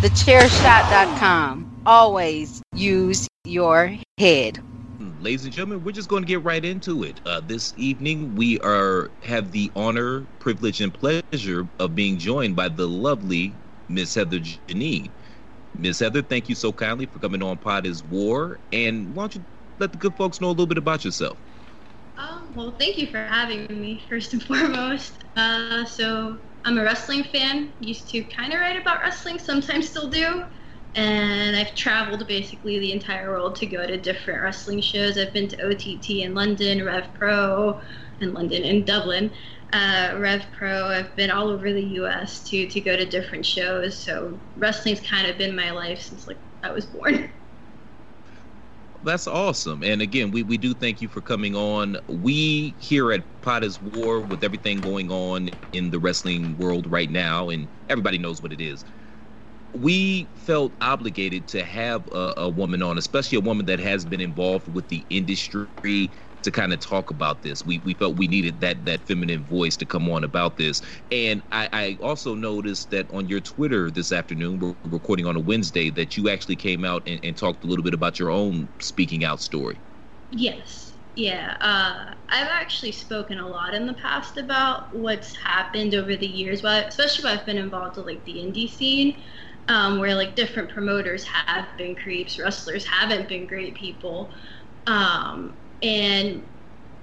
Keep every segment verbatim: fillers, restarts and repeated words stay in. the chair shot dot com. Always use your head. Ladies and gentlemen, we're just going to get right into it. Uh, this evening, we are have the honor, privilege, and pleasure of being joined by the lovely Miss Heather Janine. Miss Heather, thank you so kindly for coming on Pod is War. And why don't you let the good folks know a little bit about yourself? Um, well, thank you for having me, first and foremost. Uh, so I'm a wrestling fan. Used to kind of write about wrestling, sometimes still do. And I've traveled basically the entire world to go to different wrestling shows. I've been to O T T in London, Rev Pro in London and Dublin, uh, Rev Pro. I've been all over the U S to to go to different shows. So wrestling's kind of been my life since like I was born. That's awesome. And again, we, we do thank you for coming on. We here at Pod is War, with everything going on in the wrestling world right now, and everybody knows what it is, we felt obligated to have a, a woman on, especially a woman that has been involved with the industry, to kind of talk about this. We we felt we needed that that feminine voice to come on about this. And I, I also noticed that on your Twitter this afternoon, we're recording on a Wednesday, that you actually came out and, and talked a little bit about your own speaking out story. Yes. Yeah. Uh, I've actually spoken a lot in the past about what's happened over the years, especially when I've been involved with like the indie scene. Um, where like different promoters have been creeps, wrestlers haven't been great people, um, and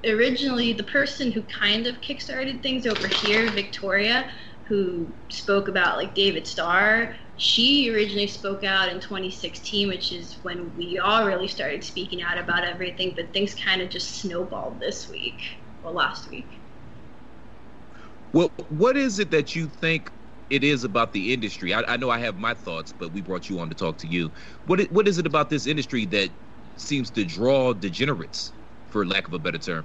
originally the person who kind of kickstarted things over here, Victoria, who spoke about like David Starr, she originally spoke out in twenty sixteen, which is when we all really started speaking out about everything, but things kind of just snowballed this week, or well, last week. Well, what is it that you think it is about the industry? I, I know I have my thoughts, but we brought you on to talk to you. What is, what is it about this industry that seems to draw degenerates, for lack of a better term?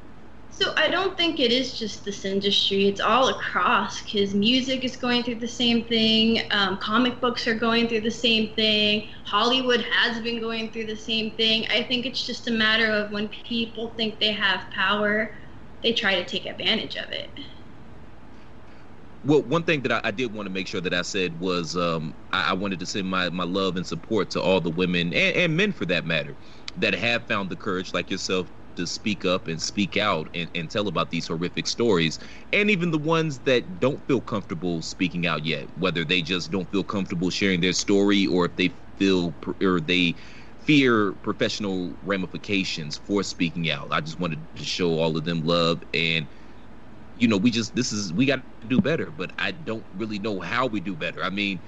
So I don't think it is just this industry. It's all across, because music is going through the same thing. Um, comic books are going through the same thing. Hollywood has been going through the same thing. I think it's just a matter of when people think they have power, they try to take advantage of it. Well, one thing that I, I did want to make sure that I said was um, I, I wanted to send my, my love and support to all the women and, and men, for that matter, that have found the courage, like yourself, to speak up and speak out and, and tell about these horrific stories, and even the ones that don't feel comfortable speaking out yet, whether they just don't feel comfortable sharing their story, or if they feel or they fear professional ramifications for speaking out. I just wanted to show all of them love. And you know, we just, this is, we got to do better, but I don't really know how we do better. I mean,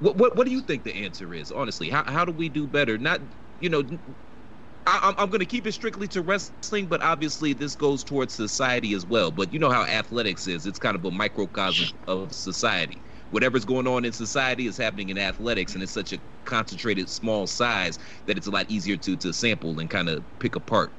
what what, what do you think the answer is, honestly? How how do we do better? Not, you know, I, I'm going to keep it strictly to wrestling, but obviously this goes towards society as well. But you know how athletics is. It's kind of a microcosm of society. Whatever's going on in society is happening in athletics, and it's such a concentrated, small size that it's a lot easier to, to sample and kind of pick apart.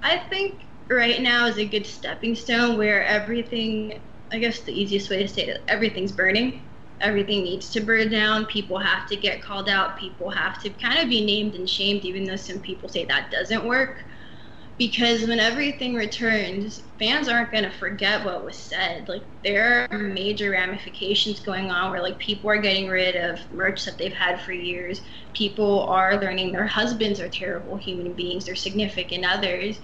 I think right now is a good stepping stone where everything, I guess the easiest way to say it, everything's burning. Everything needs to burn down. People have to get called out. People have to kind of be named and shamed, even though some people say that doesn't work. Because when everything returns, fans aren't going to forget what was said. Like, there are major ramifications going on where, like, people are getting rid of merch that they've had for years. People are learning their husbands are terrible human beings, their significant others.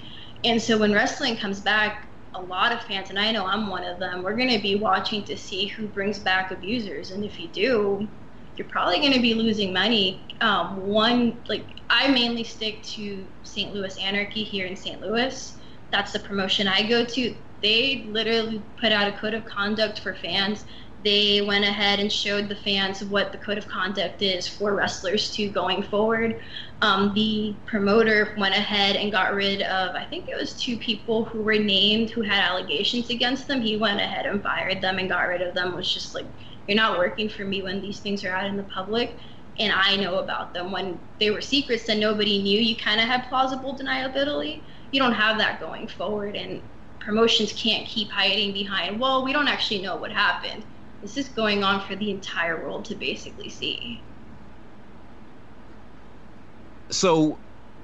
And so when wrestling comes back, a lot of fans, and I know I'm one of them, we're going to be watching to see who brings back abusers. And if you do, you're probably going to be losing money. Um, one, like I mainly stick to Saint Louis Anarchy here in Saint Louis. That's the promotion I go to. They literally put out a code of conduct for fans. They went ahead and showed the fans what the code of conduct is for wrestlers to going forward. Um, the promoter went ahead and got rid of, I think it was two people who were named who had allegations against them. He went ahead and fired them and got rid of them. It was just like, you're not working for me when these things are out in the public. And I know about them. When they were secrets that nobody knew, you kind of had plausible deniability. You don't have that going forward. And promotions can't keep hiding behind, well, we don't actually know what happened. This is going on for the entire world to basically see. So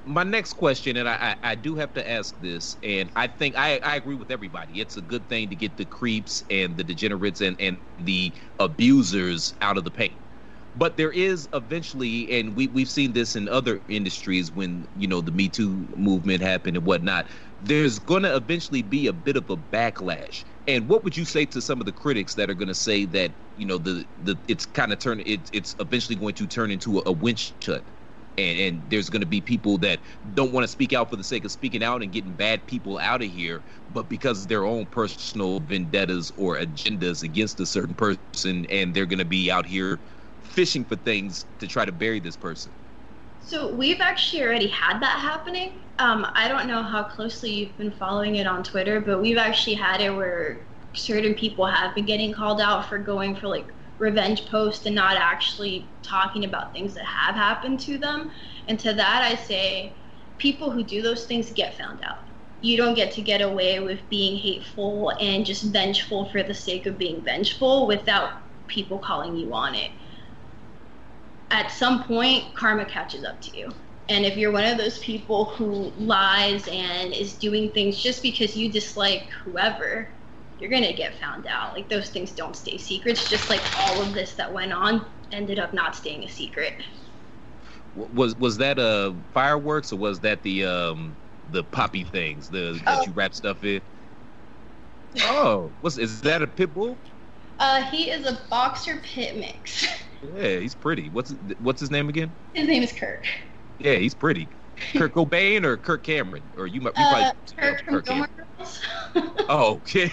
my next question, and I, I, I do have to ask this, and I think I, I agree with everybody. It's a good thing to get the creeps and the degenerates and, and the abusers out of the paint. But there is eventually, and we, we've seen this in other industries when, you know, the Me Too movement happened and whatnot, there's going to eventually be a bit of a backlash. And what would you say to some of the critics that are going to say that, you know, the, the it's kind of turn it, it's eventually going to turn into a, a winch cut, and, and there's going to be people that don't want to speak out for the sake of speaking out and getting bad people out of here, but because of their own personal vendettas or agendas against a certain person, and they're going to be out here fishing for things to try to bury this person? So we've actually already had that happening. Um, I don't know how closely you've been following it on Twitter, but we've actually had it where certain people have been getting called out for going for like revenge posts and not actually talking about things that have happened to them. And to that I say, people who do those things get found out. You don't get to get away with being hateful and just vengeful for the sake of being vengeful without people calling you on it. At some point, karma catches up to you. And if you're one of those people who lies and is doing things just because you dislike whoever, you're gonna get found out. Like, those things don't stay secrets, just like all of this that went on ended up not staying a secret. Was was that uh, fireworks, or was that the um, the poppy things the, that oh. you wrap stuff in? Oh, what's, is that a pit bull? Uh, he is a boxer pit mix. Yeah, he's pretty. What's what's his name again? His name is Kirk. Yeah, he's pretty. Kirk Cobain or Kirk Cameron, or you might. You uh, Kirk from Gilmore Girls. Oh, okay.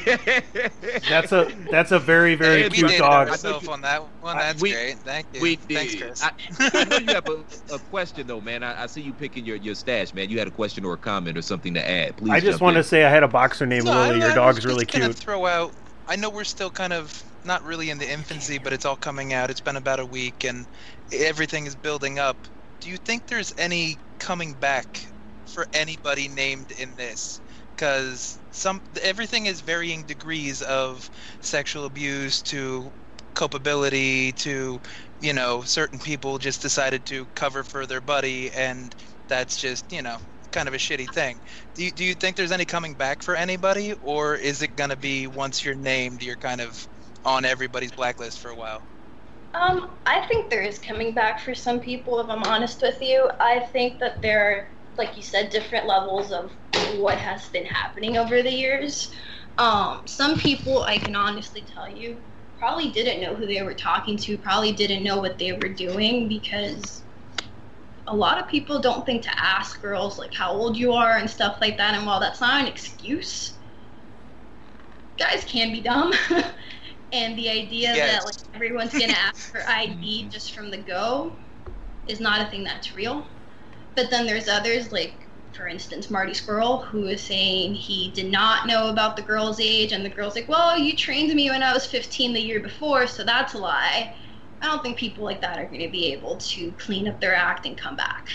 That's a that's a very very hey, cute dog. Myself on that one. That's we, great. Thank you. We Thanks, did. Chris. I, I know you have a, a question though, man. I, I see you picking your, your stash, man. You had a question or a comment or something to add. Please. I just want in. to say I had a boxer named no, Lily. Your dog's really cute. Gonna throw out. I know we're still kind of. Not really in the infancy, but it's all coming out. It's been about a week and everything is building up. Do you think there's any coming back for anybody named in this? Because some everything is varying degrees of sexual abuse to culpability to, you know, certain people just decided to cover for their buddy, and that's just, you know, kind of a shitty thing. Do you, do you think there's any coming back for anybody, or is it going to be once you're named, you're kind of on everybody's blacklist for a while? Um, I think there is coming back for some people, if I'm honest with you. I think that there are, like you said, different levels of what has been happening over the years. Um, some people, I can honestly tell you, probably didn't know who they were talking to, probably didn't know what they were doing, because a lot of people don't think to ask girls, like, how old you are and stuff like that, and while that's not an excuse, guys can be dumb. And the idea yes. that like everyone's gonna ask for I D just from the go is not a thing that's real. But then there's others, like for instance Marty Squirrel, who is saying he did not know about the girl's age, and the girl's like, well, you trained me when I was fifteen the year before, so that's a lie. I don't think people like that are gonna be able to clean up their act and come back.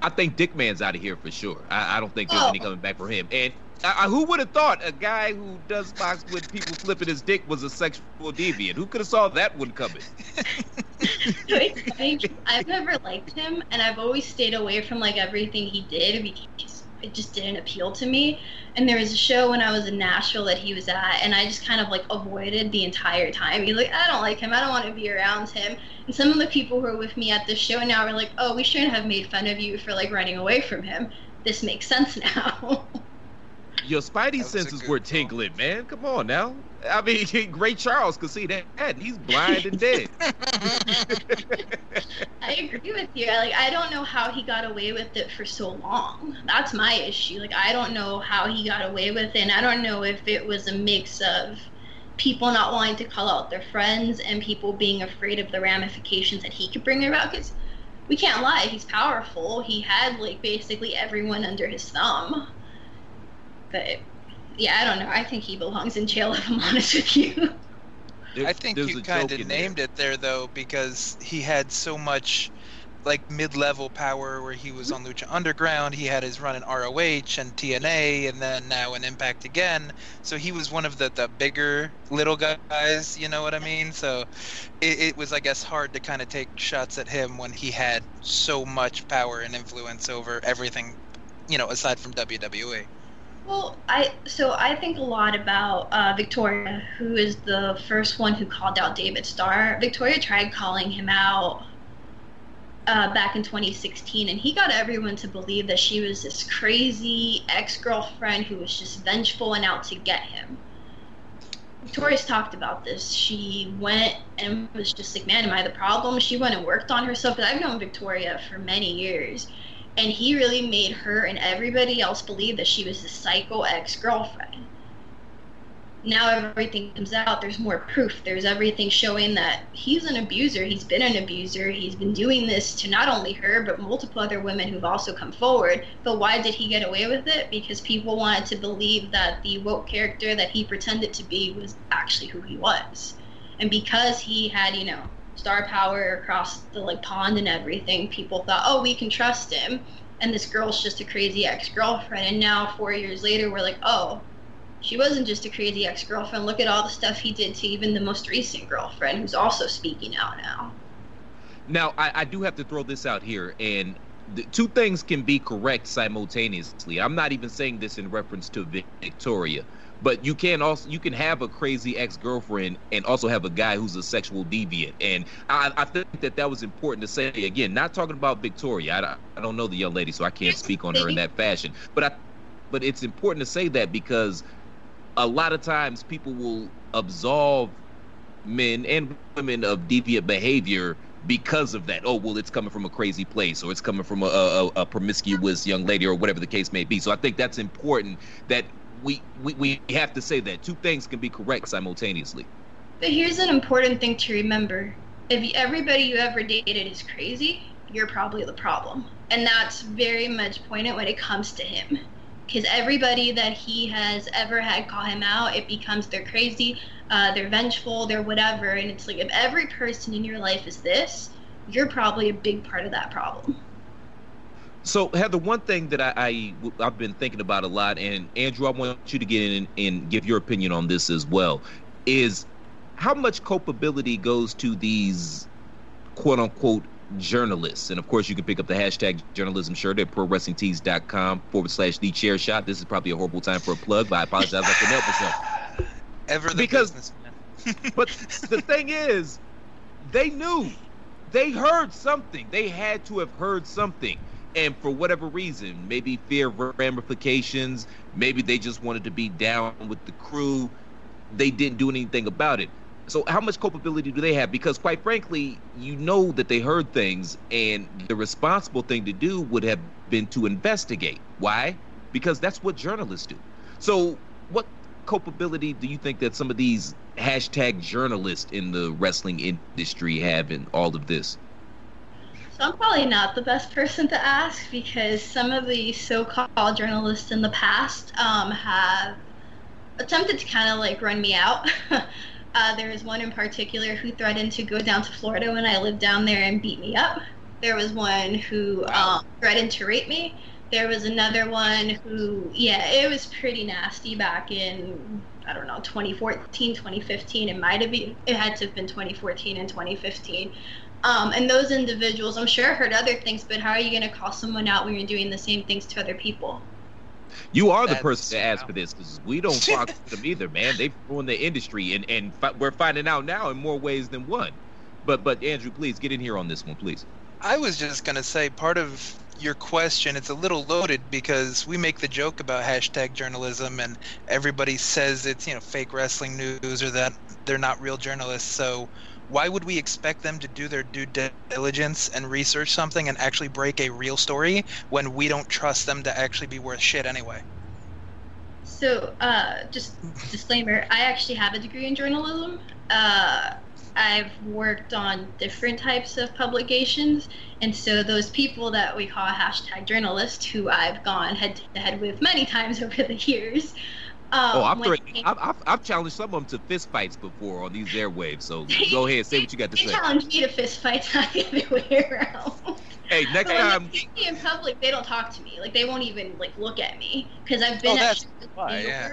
I think Dick Man's out of here for sure. I, I don't think there's oh. any coming back for him. And I, who would have thought a guy who does box with people flipping his dick was a sexual deviant? Who could have saw that one coming? I've never liked him, and I've always stayed away from like everything he did because it just didn't appeal to me. And there was a show when I was in Nashville that he was at, and I just kind of like avoided the entire time. He's like, I don't like him. I don't want to be around him. And some of the people who were with me at the show now are like, oh, we shouldn't have made fun of you for like running away from him. This makes sense now. Your spidey senses were tingling, call. man. Come on now. I mean, Great Charles could see that, and he's blind and dead. I agree with you. Like, I don't know how he got away with it for so long. That's my issue. Like, I don't know how he got away with it, and I don't know if it was a mix of people not wanting to call out their friends and people being afraid of the ramifications that he could bring about. Because we can't lie, he's powerful. He had, like, basically everyone under his thumb. But, yeah, I don't know. I think he belongs in jail, if I'm honest with you. There's, I think you kind of named there. it there, though, because he had so much, like, mid-level power where he was on Lucha Underground. He had his run in R O H and T N A, and then now in Impact again. So he was one of the, the bigger little guys, you know what I mean? So it, it was, I guess, hard to kind of take shots at him when he had so much power and influence over everything, you know, aside from W W E. Well, I so I think a lot about uh, Victoria, who is the first one who called out David Starr. Victoria tried calling him out uh, back in twenty sixteen, and he got everyone to believe that she was this crazy ex-girlfriend who was just vengeful and out to get him. Victoria's talked about this. She went and was just like, man, am I the problem? She went and worked on herself. But I've known Victoria for many years. And he really made her and everybody else believe that she was his psycho ex-girlfriend. Now everything comes out, there's more proof. There's everything showing that he's an abuser. He's been an abuser. He's been doing this to not only her, but multiple other women who've also come forward. But why did he get away with it? Because people wanted to believe that the woke character that he pretended to be was actually who he was. And because he had, you know, star power across the, like, pond and everything, people thought, oh, we can trust him, and this girl's just a crazy ex-girlfriend. And now four years later, we're like, oh, she wasn't just a crazy ex-girlfriend, look at all the stuff he did to even the most recent girlfriend, who's also speaking out now. Now I, I do have to throw this out here, and the two things can be correct simultaneously. I'm not even saying this in reference to Victoria, but you can also you can have a crazy ex-girlfriend and also have a guy who's a sexual deviant. And I, I think that that was important to say. Again, not talking about Victoria. I, I don't know the young lady, so I can't speak on her in that fashion. But I, but it's important to say that, because a lot of times people will absolve men and women of deviant behavior because of that. Oh, well, it's coming from a crazy place, or it's coming from a, a, a promiscuous young lady, or whatever the case may be. So I think that's important, that We, we we have to say that two things can be correct simultaneously. But here's an important thing to remember. If everybody you ever dated is crazy, you're probably the problem. And that's very much pointed when it comes to him. Because everybody that he has ever had call him out, it becomes they're crazy, uh, they're vengeful, they're whatever. And it's like, if every person in your life is this, you're probably a big part of that problem. So, Heather, one thing that I, I, I've been thinking about a lot, and Andrew, I want you to get in and, and give your opinion on this as well, is how much culpability goes to these quote-unquote journalists. And, of course, you can pick up the hashtag journalism shirt at Pro Wrestling Tees dot com forward slash The Chair Shot. This is probably a horrible time for a plug, but I apologize. I can help myself. Ever the because, businessman. But the thing is, they knew. They heard something. They had to have heard something. And for whatever reason, maybe fear of ramifications, maybe they just wanted to be down with the crew, they didn't do anything about it. So how much culpability do they have? Because quite frankly, you know that they heard things, and the responsible thing to do would have been to investigate. Why? Because that's what journalists do. So what culpability do you think that some of these hashtag journalists in the wrestling industry have in all of this? I'm probably not the best person to ask, because some of the so-called journalists in the past um, have attempted to kind of like run me out. uh, there was one in particular who threatened to go down to Florida when I lived down there and beat me up. There was one who um, threatened to rape me. There was another one who, yeah, it was pretty nasty back in, I don't know, twenty fourteen, twenty fifteen. It might have been, it had to have been twenty fourteen and twenty fifteen. Um, and those individuals, I'm sure, heard other things, but how are you going to call someone out when you're doing the same things to other people? You are That's, the person to ask for this, because we don't talk to them either, man. They've ruined the industry, and, and fi- we're finding out now in more ways than one. But, but Andrew, please, get in here on this one, please. I was just going to say, part of your question, it's a little loaded because we make the joke about hashtag journalism and everybody says it's, you know, fake wrestling news or that they're not real journalists. So why would we expect them to do their due diligence and research something and actually break a real story when we don't trust them to actually be worth shit anyway? So uh, just disclaimer, I actually have a degree in journalism. Uh, I've worked on different types of publications, and so those people that we call hashtag journalists, who I've gone head to head with many times over the years. Um, oh, I've, came... I've, I've, I've challenged some of them to fistfights before on these airwaves, so go ahead, say what you got to they say. They challenge me to fistfights, not the other way around. Hey, next but time. When they see me in public, they don't talk to me. Like, they won't even, like, look at me. Because I've been oh, at why, York, yeah.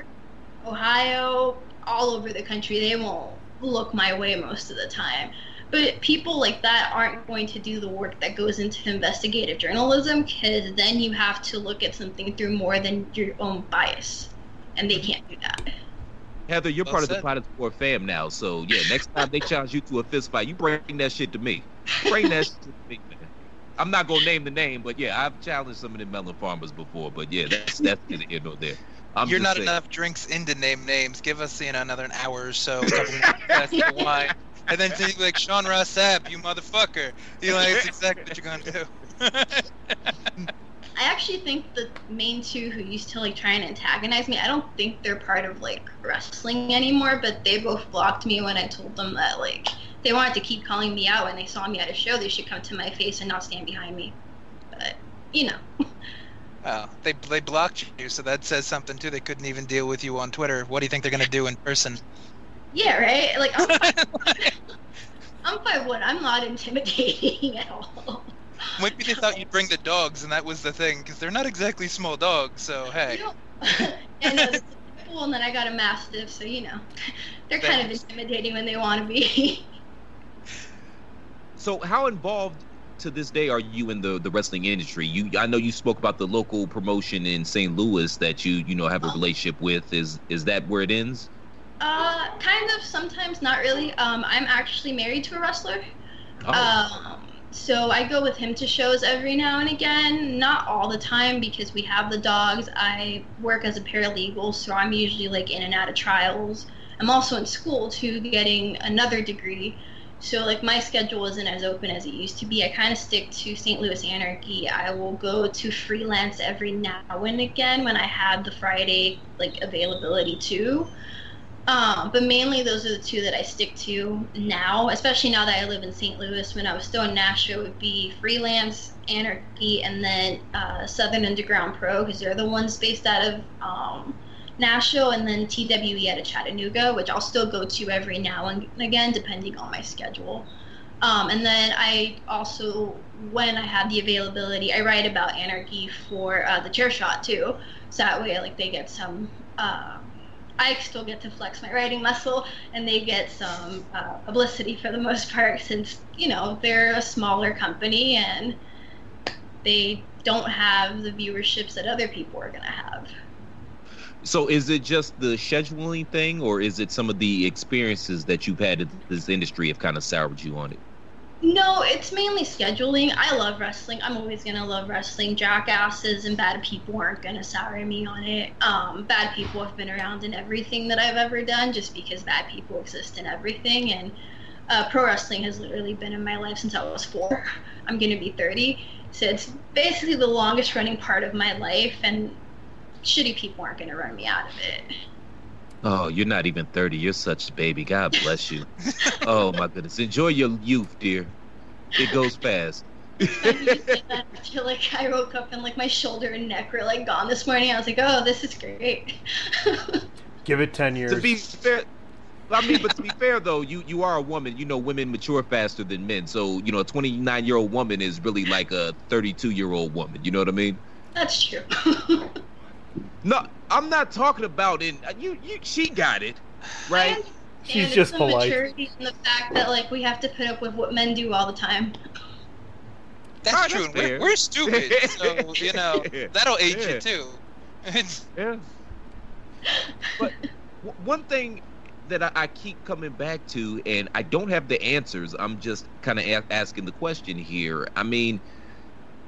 Ohio, all over the country. They won't look my way most of the time. But people like that aren't going to do the work that goes into investigative journalism, because then you have to look at something through more than your own bias. And they can't do that. Heather, you're well part said. of the Product War fam now, so yeah, next time they challenge you to a fist fight, you bring that shit to me. Bring that shit to me, man. I'm not going to name the name, but yeah, I've challenged some of the melon farmers before, but yeah, that's that's neither here nor there. I'm You're not saying. Enough drinks in to name names. Give us, you know, another an hour or so. That's the wine. And then say, like, Sean Ross Sapp, you motherfucker. You know, that's exactly what you're going to do. I actually think the main two who used to, like, try and antagonize me, I don't think they're part of, like, wrestling anymore, but they both blocked me when I told them that, like, they wanted to keep calling me out when they saw me at a show. They should come to my face and not stand behind me. But, you know. Well, they they blocked you, so that says something, too. They couldn't even deal with you on Twitter. What do you think they're going to do in person? Yeah, right? Like, I'm five one. I'm, five one. I'm not intimidating at all. Maybe they thought you'd bring the dogs, and that was the thing, because they're not exactly small dogs, so hey. You know, and uh, well, and then I got a Mastiff, so, you know, they're Thanks. kind of intimidating when they want to be. So how involved to this day are you in the, the wrestling industry? You, I know you spoke about the local promotion in Saint Louis that you, you know, have a relationship with. Is is that where it ends? Uh, kind of, sometimes, not really. Um, I'm actually married to a wrestler. Oh. Um, so I go with him to shows every now and again. Not all the time because we have the dogs. I work as a paralegal, so I'm usually, like, in and out of trials. I'm also in school, too, getting another degree. So, like, my schedule isn't as open as it used to be. I kind of stick to Saint Louis Anarchy. I will go to Freelance every now and again when I have the Friday, like, availability, too. Um, but mainly those are the two that I stick to now, especially now that I live in Saint Louis. When I was still in Nashville, it would be Freelance, Anarchy, and then uh, Southern Underground Pro, because they're the ones based out of um, Nashville, and then T W E out of Chattanooga, which I'll still go to every now and again, depending on my schedule. Um, and then I also, when I have the availability, I write about Anarchy for uh, The Chair Shot, too. So that way, like, they get some... Uh, I still get to flex my writing muscle, and they get some uh, publicity for the most part, since, you know, they're a smaller company and they don't have the viewerships that other people are going to have. So is it just the scheduling thing, or is it some of the experiences that you've had in this industry have kind of soured you on it? No, it's mainly scheduling. I love wrestling. I'm always going to love wrestling. Jackasses and bad people aren't going to sour me on it. Um, bad people have been around in everything that I've ever done, just because bad people exist in everything. And uh, pro wrestling has literally been in my life since I was four. I'm going to be thirty. So it's basically the longest running part of my life, and shitty people aren't going to run me out of it. Oh, you're not even thirty. You're such a baby. God bless you. Oh, my goodness. Enjoy your youth, dear. It goes fast. I mean, I feel like I woke up and, like, my shoulder and neck were, like, gone this morning. I was like, oh, this is great. Give it ten years. To be fair, I mean, but to be fair, though, you, you are a woman. You know, women mature faster than men. So, you know, a twenty-nine-year-old woman is really like a thirty-two-year-old woman. You know what I mean? That's true. No, I'm not talking about it. You, you, she got it, right? She's it's just the polite. Maturity and the fact that, like, we have to put up with what men do all the time. That's oh, true. That's we're, we're stupid, so you know that'll age yeah. you too. Yeah. But w- one thing that I, I keep coming back to, and I don't have the answers. I'm just kind of a- asking the question here. I mean,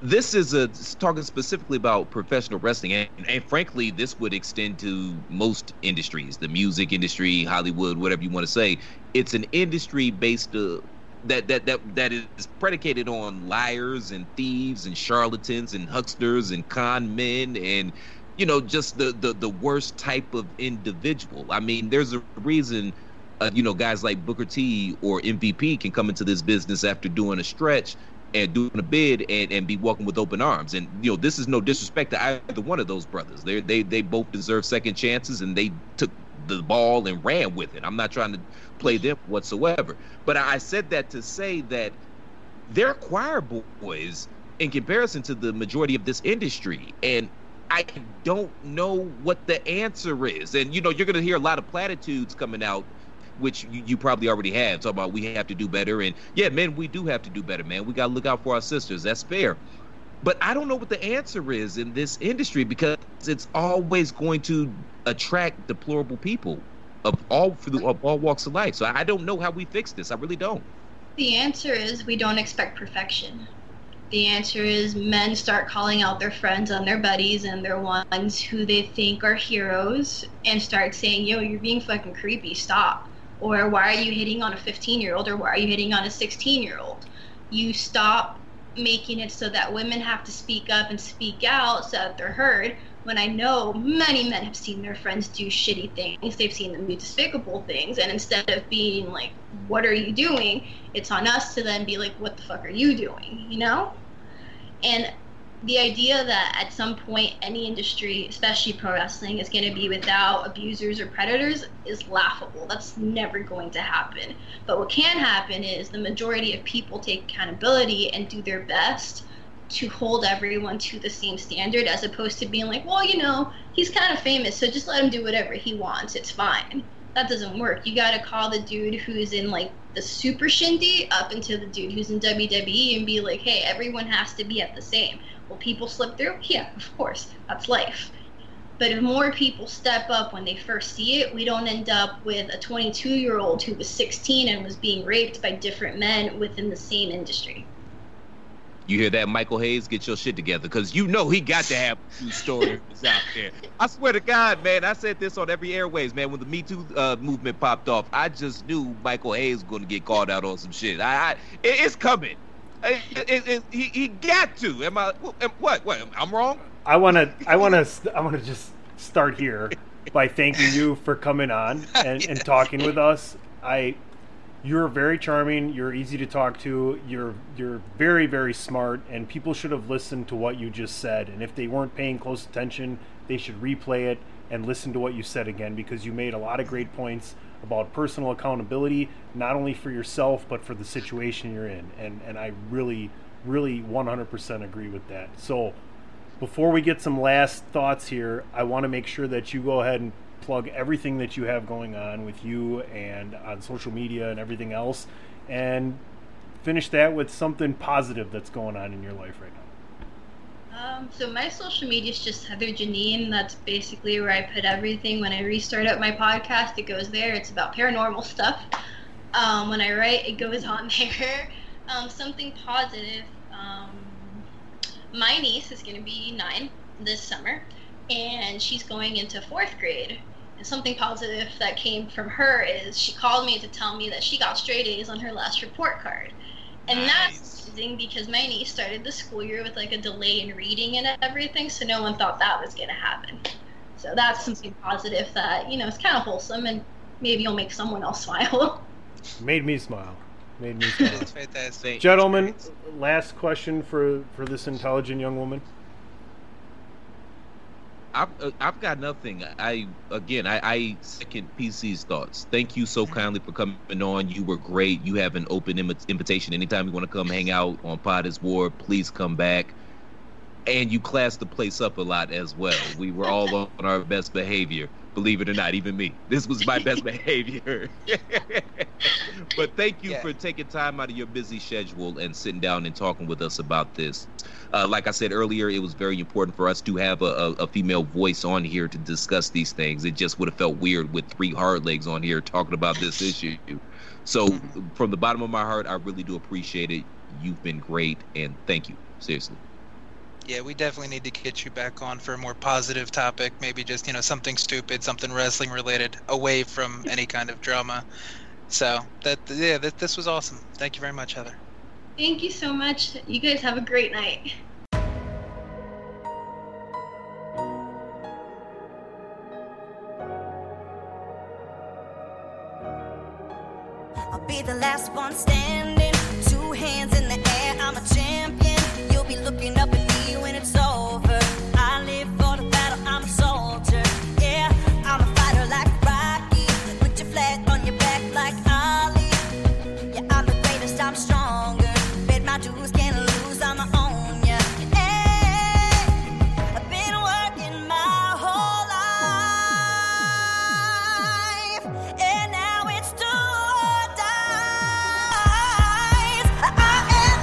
this is a, talking specifically about professional wrestling, and, and frankly, this would extend to most industries, the music industry, Hollywood, whatever you want to say. It's an industry based uh, that, that that that is predicated on liars and thieves and charlatans and hucksters and con men and, you know, just the, the, the worst type of individual. I mean, there's a reason, uh, you know, guys like Booker T or M V P can come into this business after doing a stretch and doing a bid and, and be welcomed with open arms. And, you know, this is no disrespect to either one of those brothers. They they they both deserve second chances, and they took the ball and ran with it. I'm not trying to play them whatsoever. But I said that to say that they're choir boys in comparison to the majority of this industry. And I don't know what the answer is. And, you know, you're going to hear a lot of platitudes coming out, which you, you probably already have, talking about we have to do better. And, yeah, man, we do have to do better, man. We got to look out for our sisters. That's fair. But I don't know what the answer is in this industry, because it's always going to attract deplorable people of all, of all walks of life. So I don't know how we fix this. I really don't. The answer is we don't expect perfection. The answer is men start calling out their friends and their buddies and their ones who they think are heroes and start saying, yo, you're being fucking creepy, stop. Or why are you hitting on a fifteen-year-old, or why are you hitting on a sixteen-year-old? You stop making it so that women have to speak up and speak out so that they're heard, when I know many men have seen their friends do shitty things. They've seen them do despicable things, and instead of being like, what are you doing? It's on us to then be like, what the fuck are you doing, you know? And the idea that at some point any industry, especially pro wrestling, is going to be without abusers or predators is laughable. That's never going to happen. But what can happen is the majority of people take accountability and do their best to hold everyone to the same standard, as opposed to being like, well, you know, he's kind of famous, so just let him do whatever he wants. It's fine. That doesn't work. You got to call the dude who's in, like, the super shindy up into the dude who's in W W E and be like, hey, everyone has to be at the same. Will people slip through? Yeah, of course. That's life. But if more people step up when they first see it, we don't end up with a twenty-two-year-old who was sixteen and was being raped by different men within the same industry. You hear that, Michael Hayes? Get your shit together, because you know he got to have two stories out there. I swear to God, man, I said this on every airways, man. When the Me Too uh, movement popped off, I just knew Michael Hayes was going to get called out on some shit. I, I it, It's coming. It, it, it, he, he got to. Am I? Am, what? What? I'm wrong? I want to I want to I want to just start here by thanking you for coming on and, yeah. and talking with us. I... You're very charming. You're easy to talk to. You're you're very, very smart, and people should have listened to what you just said. And if they weren't paying close attention, they should replay it and listen to what you said again, because you made a lot of great points about personal accountability, not only for yourself, but for the situation you're in. And, and I really, really one hundred percent agree with that. So before we get some last thoughts here, I want to make sure that you go ahead and plug everything that you have going on with you and on social media and everything else, and finish that with something positive that's going on in your life right now. Um, so my social media is just Heather Janine. That's basically where I put everything. When I restart up my podcast, it goes there. It's about paranormal stuff. Um, when I write, it goes on there. Um, something positive. Um, my niece is going to be nine this summer, and she's going into fourth grade. And something positive that came from her is she called me to tell me that she got straight A's on her last report card. And nice. That's amazing, because my niece started the school year with like a delay in reading and everything, so no one thought that was going to happen. So that's something positive that, you know, it's kind of wholesome, and maybe you'll make someone else smile. Made me smile. Made me smile. That's fantastic. Gentlemen, experience. Last question for, for this intelligent young woman. I've, I've got nothing. I again, I, I second P C's thoughts. Thank you so kindly for coming on. You were great. You have an open Im- invitation. Anytime you want to come hang out on P O D is War, please come back. And you classed the place up a lot as well. We were all on our best behavior, believe it or not, even me. This was my best behavior. But thank you yeah. for taking time out of your busy schedule and sitting down and talking with us about this. Uh, like I said earlier, it was very important for us to have a, a, a female voice on here to discuss these things. It just would have felt weird with three hard legs on here talking about this issue. So from the bottom of my heart, I really do appreciate it. You've been great, and thank you. Seriously. Yeah, we definitely need to get you back on for a more positive topic. Maybe just, you know, something stupid, something wrestling related, away from any kind of drama. So that, yeah, that, this was awesome. Thank you very much, Heather. Thank you so much. You guys have a great night. I'll be the last one standing, two hands in the air, I'm a champion. You'll be looking up at me when it's over. I live for the battle, I'm a soldier. Yeah, I'm a fighter like Rocky. Put your flag on your back like Ali. Yeah, I'm the greatest, I'm stronger. Bet my dues, can't lose, I'm my own, yeah. Hey, I've been working my whole life, and now it's do or die. I am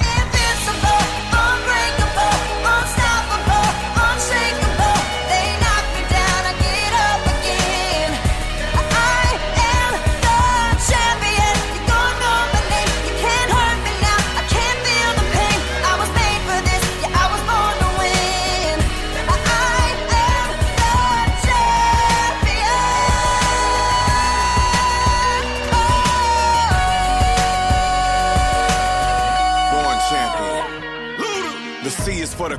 invincible, unbreakable, unstoppable, unshakable. They knock me down, I get up again. I am the champion. You don't know my name, you can't hurt me now. I can't feel the pain. I was made for this, yeah, I was born to win. I am the champion. Born champion. The C is for the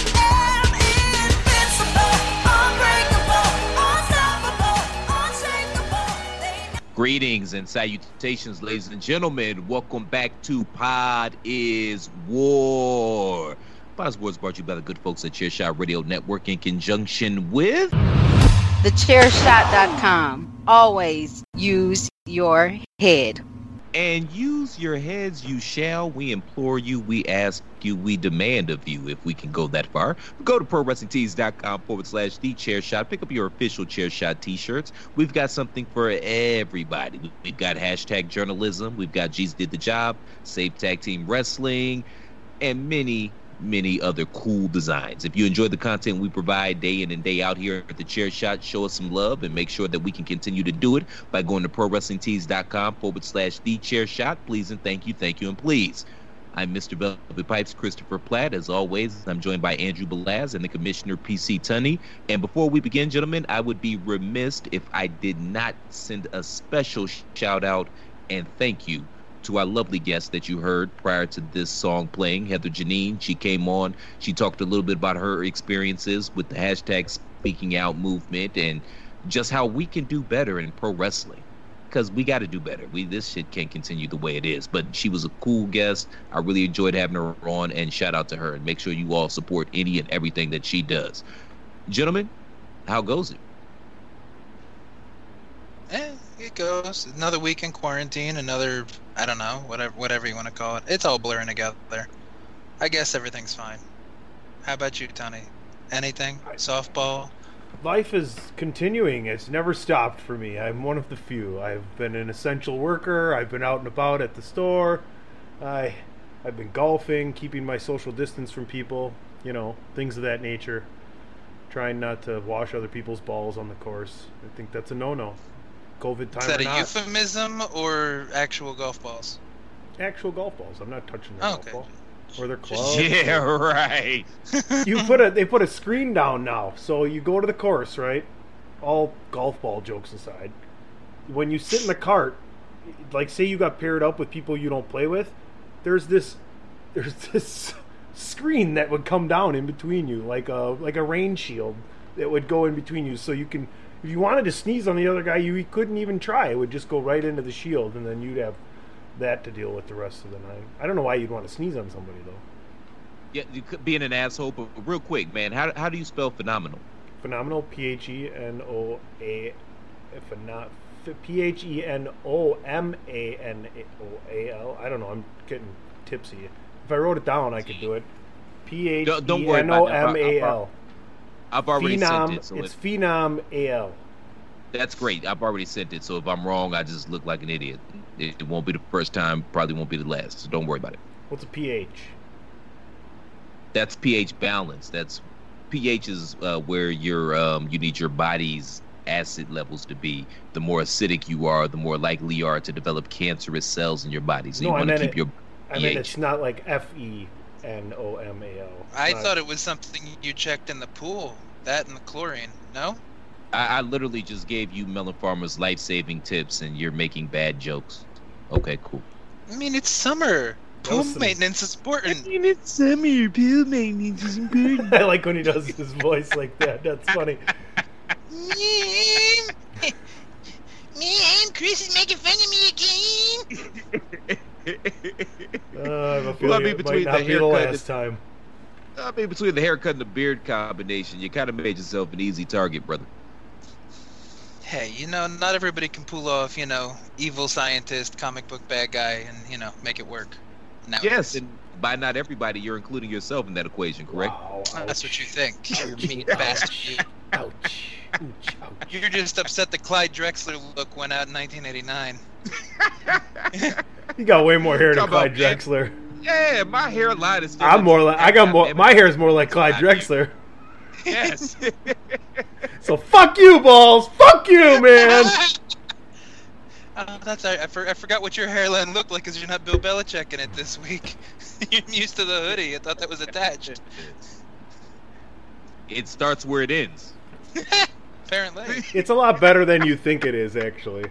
am invincible, unbreakable, unstoppable, unshakable. Greetings and salutations, ladies and gentlemen. Welcome back to Pod is War. Pod is War is brought to you by the good folks at ChairShot Radio Network in conjunction with the chair shot dot com. Always use your head. And use your heads, you shall. We implore you, we ask you, we demand of you, if we can go that far. Go to pro wrestling tees dot com forward slash the chair shot. Pick up your official chair shot t-shirts. We've got something for everybody. We've got hashtag journalism. We've got G's Did the Job, Save Tag Team Wrestling, and many, many other cool designs. If you enjoy the content we provide day in and day out here at the Chair Shot, show us some love and make sure that we can continue to do it by going to pro wrestling tees dot com forward slash the Chair Shot. Please and thank you, thank you, and please. I'm Mister Velvet Pipes, Christopher Platt. As always, I'm joined by Andrew Balaz and the Commissioner P C Tunney. And before we begin, gentlemen, I would be remiss if I did not send a special shout out and thank you to our lovely guest that you heard prior to this song playing, Heather Janine. She came on, she talked a little bit about her experiences with the hashtag Speaking Out movement and just how we can do better in pro wrestling, because we got to do better. We this shit can't continue the way it is. But she was a cool guest. I really enjoyed having her on, and shout out to her. And make sure you all support any and everything that she does. Gentlemen, how goes it? Eh, it goes. Another week in quarantine, another, I don't know, whatever whatever you want to call it. It's all blurring together. I guess everything's fine. How about you, Tony? Anything? Softball? Life is continuing. It's never stopped for me. I'm one of the few. I've been an essential worker. I've been out and about at the store. I, I've been golfing, keeping my social distance from people, you know, things of that nature. Trying not to wash other people's balls on the course. I think that's a no-no. COVID time. Is that or a not. euphemism or actual golf balls? Actual golf balls. I'm not touching their oh, golf okay. ball. Or their clubs. Yeah, right. you put a they put a screen down now, so you go to the course, right? All golf ball jokes aside. When you sit in the cart, like say you got paired up with people you don't play with, there's this there's this screen that would come down in between you, like a like a rain shield that would go in between you, so you can. If you wanted to sneeze on the other guy, you couldn't even try. It would just go right into the shield, and then you'd have that to deal with the rest of the night. I don't know why you'd want to sneeze on somebody, though. Yeah, you could, being an asshole, but real quick, man, how how do you spell phenomenal? Phenomenal, P H E N O A, P H E N O M A N O A L. I don't know, I'm getting tipsy. If I wrote it down, I could do it. P H E N O M A L. I've already sent it. So it's Phenom A L. That's great. I've already sent it. So if I'm wrong, I just look like an idiot. It won't be the first time. Probably won't be the last. So don't worry about it. What's a P H? That's pH balance. That's pH is uh, where your um, you need your body's acid levels to be. The more acidic you are, the more likely you are to develop cancerous cells in your body. So no, you want to keep it, your pH. I mean, it's not like F E N O M A L. I not... thought it was something you checked in the pool. That and the chlorine. No? I, I literally just gave you Melon Farmer's life-saving tips, and you're making bad jokes. Okay, cool. I mean, it's summer. Pool maintenance is important. I mean, it's summer. Pool maintenance is important. I like when he does his voice like that. That's funny. Me and Chris is making fun of me again. uh, I have a feeling well, I mean, it might not the be the last time. I mean, between the haircut and the beard combination, you kind of made yourself an easy target, brother. Hey, you know, not everybody can pull off, you know, evil scientist, comic book bad guy, and, you know, make it work. Now. Yes, and by not everybody, you're including yourself in that equation, correct? Wow, that's what you think. You're mean bastard. Ouch. Ouch. Ouch. You're just upset that Clyde Drexler look went out in nineteen eighty-nine. You got way more hair than Clyde Drexler. Yeah, my hairline is. I'm more like I got more. My hair is more like Clyde Drexler. Yes. So fuck you, balls. Fuck you, man. Uh, that's I, I, for, I forgot what your hairline looked like because you're not Bill Belichick in it this week. You're used to the hoodie. I thought that was attached. It starts where it ends. Apparently, it's a lot better than you think it is. Actually,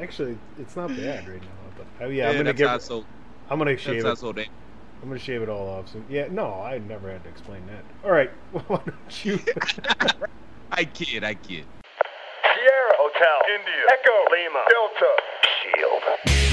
actually, it's not bad right now. But oh, yeah, yeah, I'm gonna get. So- I'm gonna shave That's it. It. I'm gonna shave it all off. So, yeah, no, I never had to explain that. All right, why don't you? I kid, I kid. Sierra Hotel, India, Echo, Lima, Delta, Shield.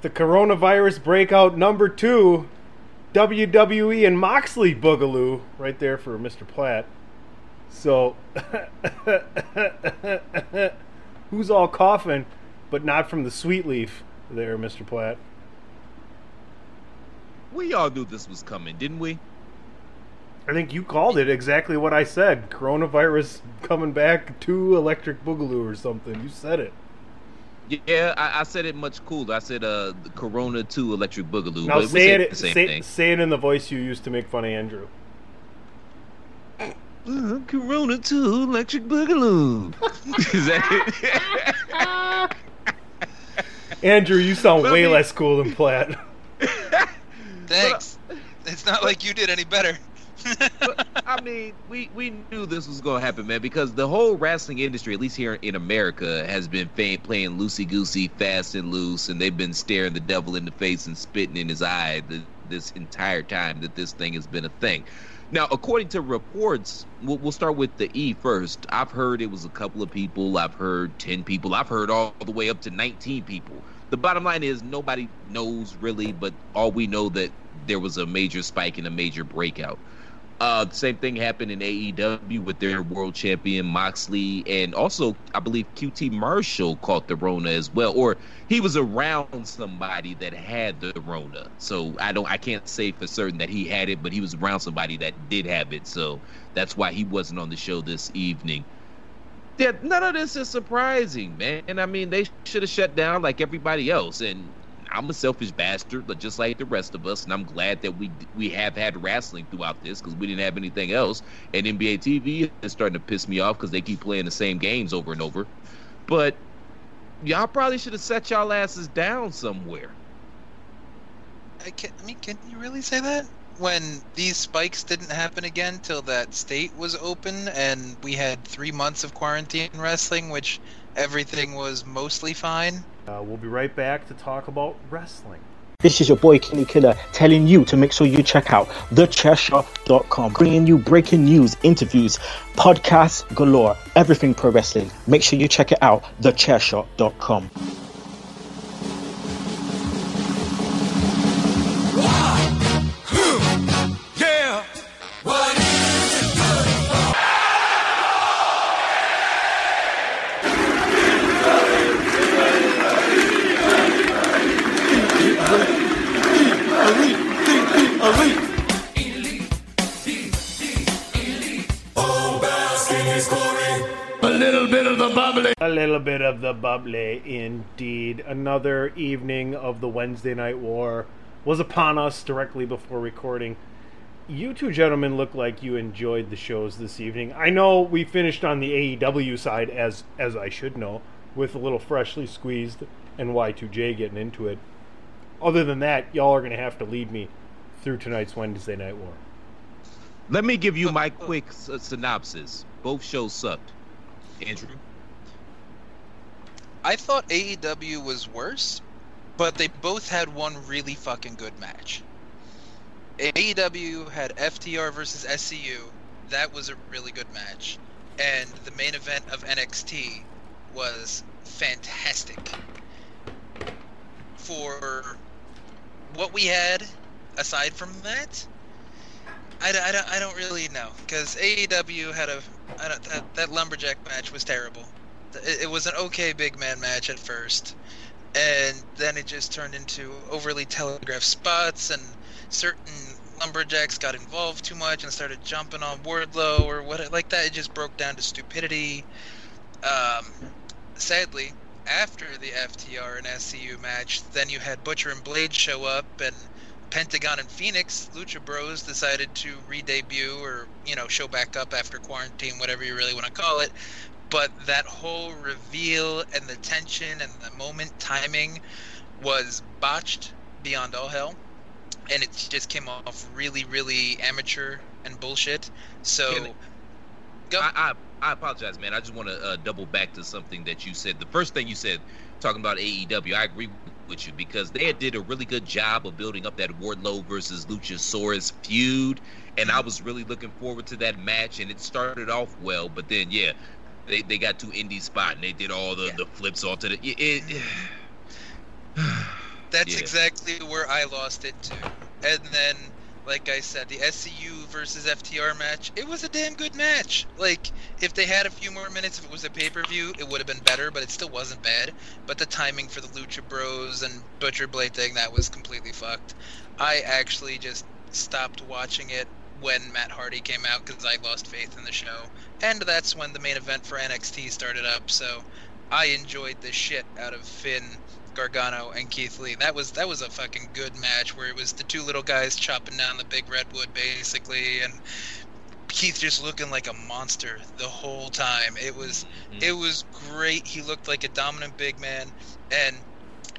The coronavirus breakout number two, W W E and Moxley Boogaloo, right there for Mister Platt. So, who's all coughing, but not from the sweet leaf there, Mister Platt? We all knew this was coming, didn't we? I think you called it exactly what I said. Coronavirus coming back to Electric Boogaloo or something. You said it. Yeah, I, I said it much cooler. I said uh, Corona two Electric Boogaloo. Now but say it, say, thing. say it in the voice you used to make fun of Andrew. Uh, Corona two Electric Boogaloo. Is that it? Andrew, you sound but way me. less cool than Platt. Thanks. But, it's not like you did any better. But, I mean, we, we knew this was going to happen, man, because the whole wrestling industry, at least here in America, has been fan- playing loosey-goosey, fast and loose, and they've been staring the devil in the face and spitting in his eye the, this entire time that this thing has been a thing. Now, according to reports, we'll, we'll start with the E first. I've heard it was a couple of people. I've heard ten people. I've heard all the way up to nineteen people. The bottom line is nobody knows, really, but all we know that there was a major spike and a major breakout. Uh, the same thing happened in A E W with their world champion Moxley, and also I believe Q T Marshall caught the Rona as well, or he was around somebody that had the Rona. So I don't, I can't say for certain that he had it, but he was around somebody that did have it. So that's why he wasn't on the show this evening. Yeah, none of this is surprising, man. And I mean, they should have shut down like everybody else. And I'm a selfish bastard, just like the rest of us, and I'm glad that we we have had wrestling throughout this because we didn't have anything else. And N B A T V is starting to piss me off because they keep playing the same games over and over. But y'all probably should have set y'all asses down somewhere. I, can, I mean, can you really say that? When these spikes didn't happen again till that state was open and we had three months of quarantine wrestling, which everything was mostly fine. Uh, we'll be right back to talk about wrestling. This is your boy Kenny Killer telling you to make sure you check out the chair shot dot com, bringing you breaking news, interviews, podcasts galore, everything pro wrestling. Make sure you check it out, the chair shot dot com. A little bit of the bubbly, indeed. Another evening of the Wednesday Night War was upon us directly before recording. You two gentlemen look like you enjoyed the shows this evening. I know we finished on the A E W side, as as I should know, with a little Freshly Squeezed and Y two J getting into it. Other than that, y'all are going to have to lead me through tonight's Wednesday Night War. Let me give you my quick uh, synopsis. Both shows sucked. Andrew? I thought A E W was worse, but they both had one really fucking good match. A E W had F T R versus S C U. That was a really good match. And the main event of N X T was fantastic. For what we had, aside from that, I, I, don't, I don't really know. Because A E W had a... I don't, that, that Lumberjack match was terrible. It was an okay big man match at first, and then it just turned into overly telegraphed spots, and certain lumberjacks got involved too much and started jumping on Wardlow or what like that. It just broke down to stupidity. Um, sadly, after the F T R and S C U match, then you had Butcher and Blade show up, and Pentagon and Phoenix, Lucha Bros, decided to re-debut or, you know, show back up after quarantine, whatever you really want to call it. But that whole reveal and the tension and the moment timing was botched beyond all hell. And it just came off really, really amateur and bullshit. So, go. I, I, I apologize, man. I just want to uh, double back to something that you said. The first thing you said, talking about A E W, I agree with you because they did a really good job of building up that Wardlow versus Luchasaurus feud. And I was really looking forward to that match. And it started off well, but then, yeah. They they got to indie spot and they did all the, yeah. the flips all to the. It, it, That's yeah. exactly where I lost it to. And then, like I said, the S C U versus F T R match, it was a damn good match. Like, if they had a few more minutes, if it was a pay per view, it would have been better, but it still wasn't bad. But the timing for the Lucha Bros and Butcher Blade thing, that was completely fucked. I actually just stopped watching it when Matt Hardy came out because I lost faith in the show. And that's when the main event for N X T started up, so I enjoyed the shit out of Finn, Gargano, and Keith Lee. That was that was a fucking good match where it was the two little guys chopping down the big redwood, basically, and Keith just looking like a monster the whole time. It was mm-hmm. it was great. He looked like a dominant big man, and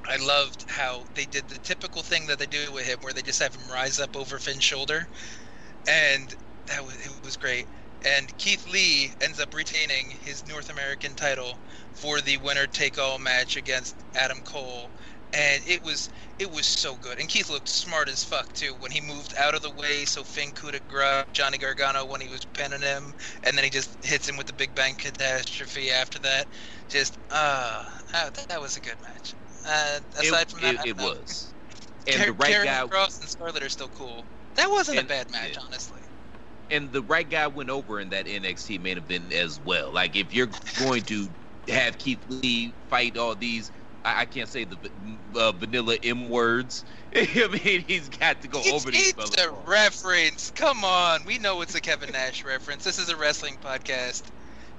I loved how they did the typical thing that they do with him where they just have him rise up over Finn's shoulder, and that was it was great. And Keith Lee ends up retaining his North American title for the winner-take-all match against Adam Cole. And it was it was so good. And Keith looked smart as fuck, too, when he moved out of the way so Finn coup de grace Johnny Gargano when he was pinning him. And then he just hits him with the Big Bang Catastrophe after that. Just, ah, uh, that, that was a good match. Uh, aside it, from that, It, it was. And Car- the right Karen guy... Cross and Scarlett are still cool. That wasn't and, a bad match, yeah. honestly. And the right guy went over in that N X T main event as well. Like, if you're going to have Keith Lee fight all these, I, I can't say the uh, vanilla M words. I mean, he's got to go it's, over these. It's a reference. Come on. We know it's a Kevin Nash reference. This is a wrestling podcast.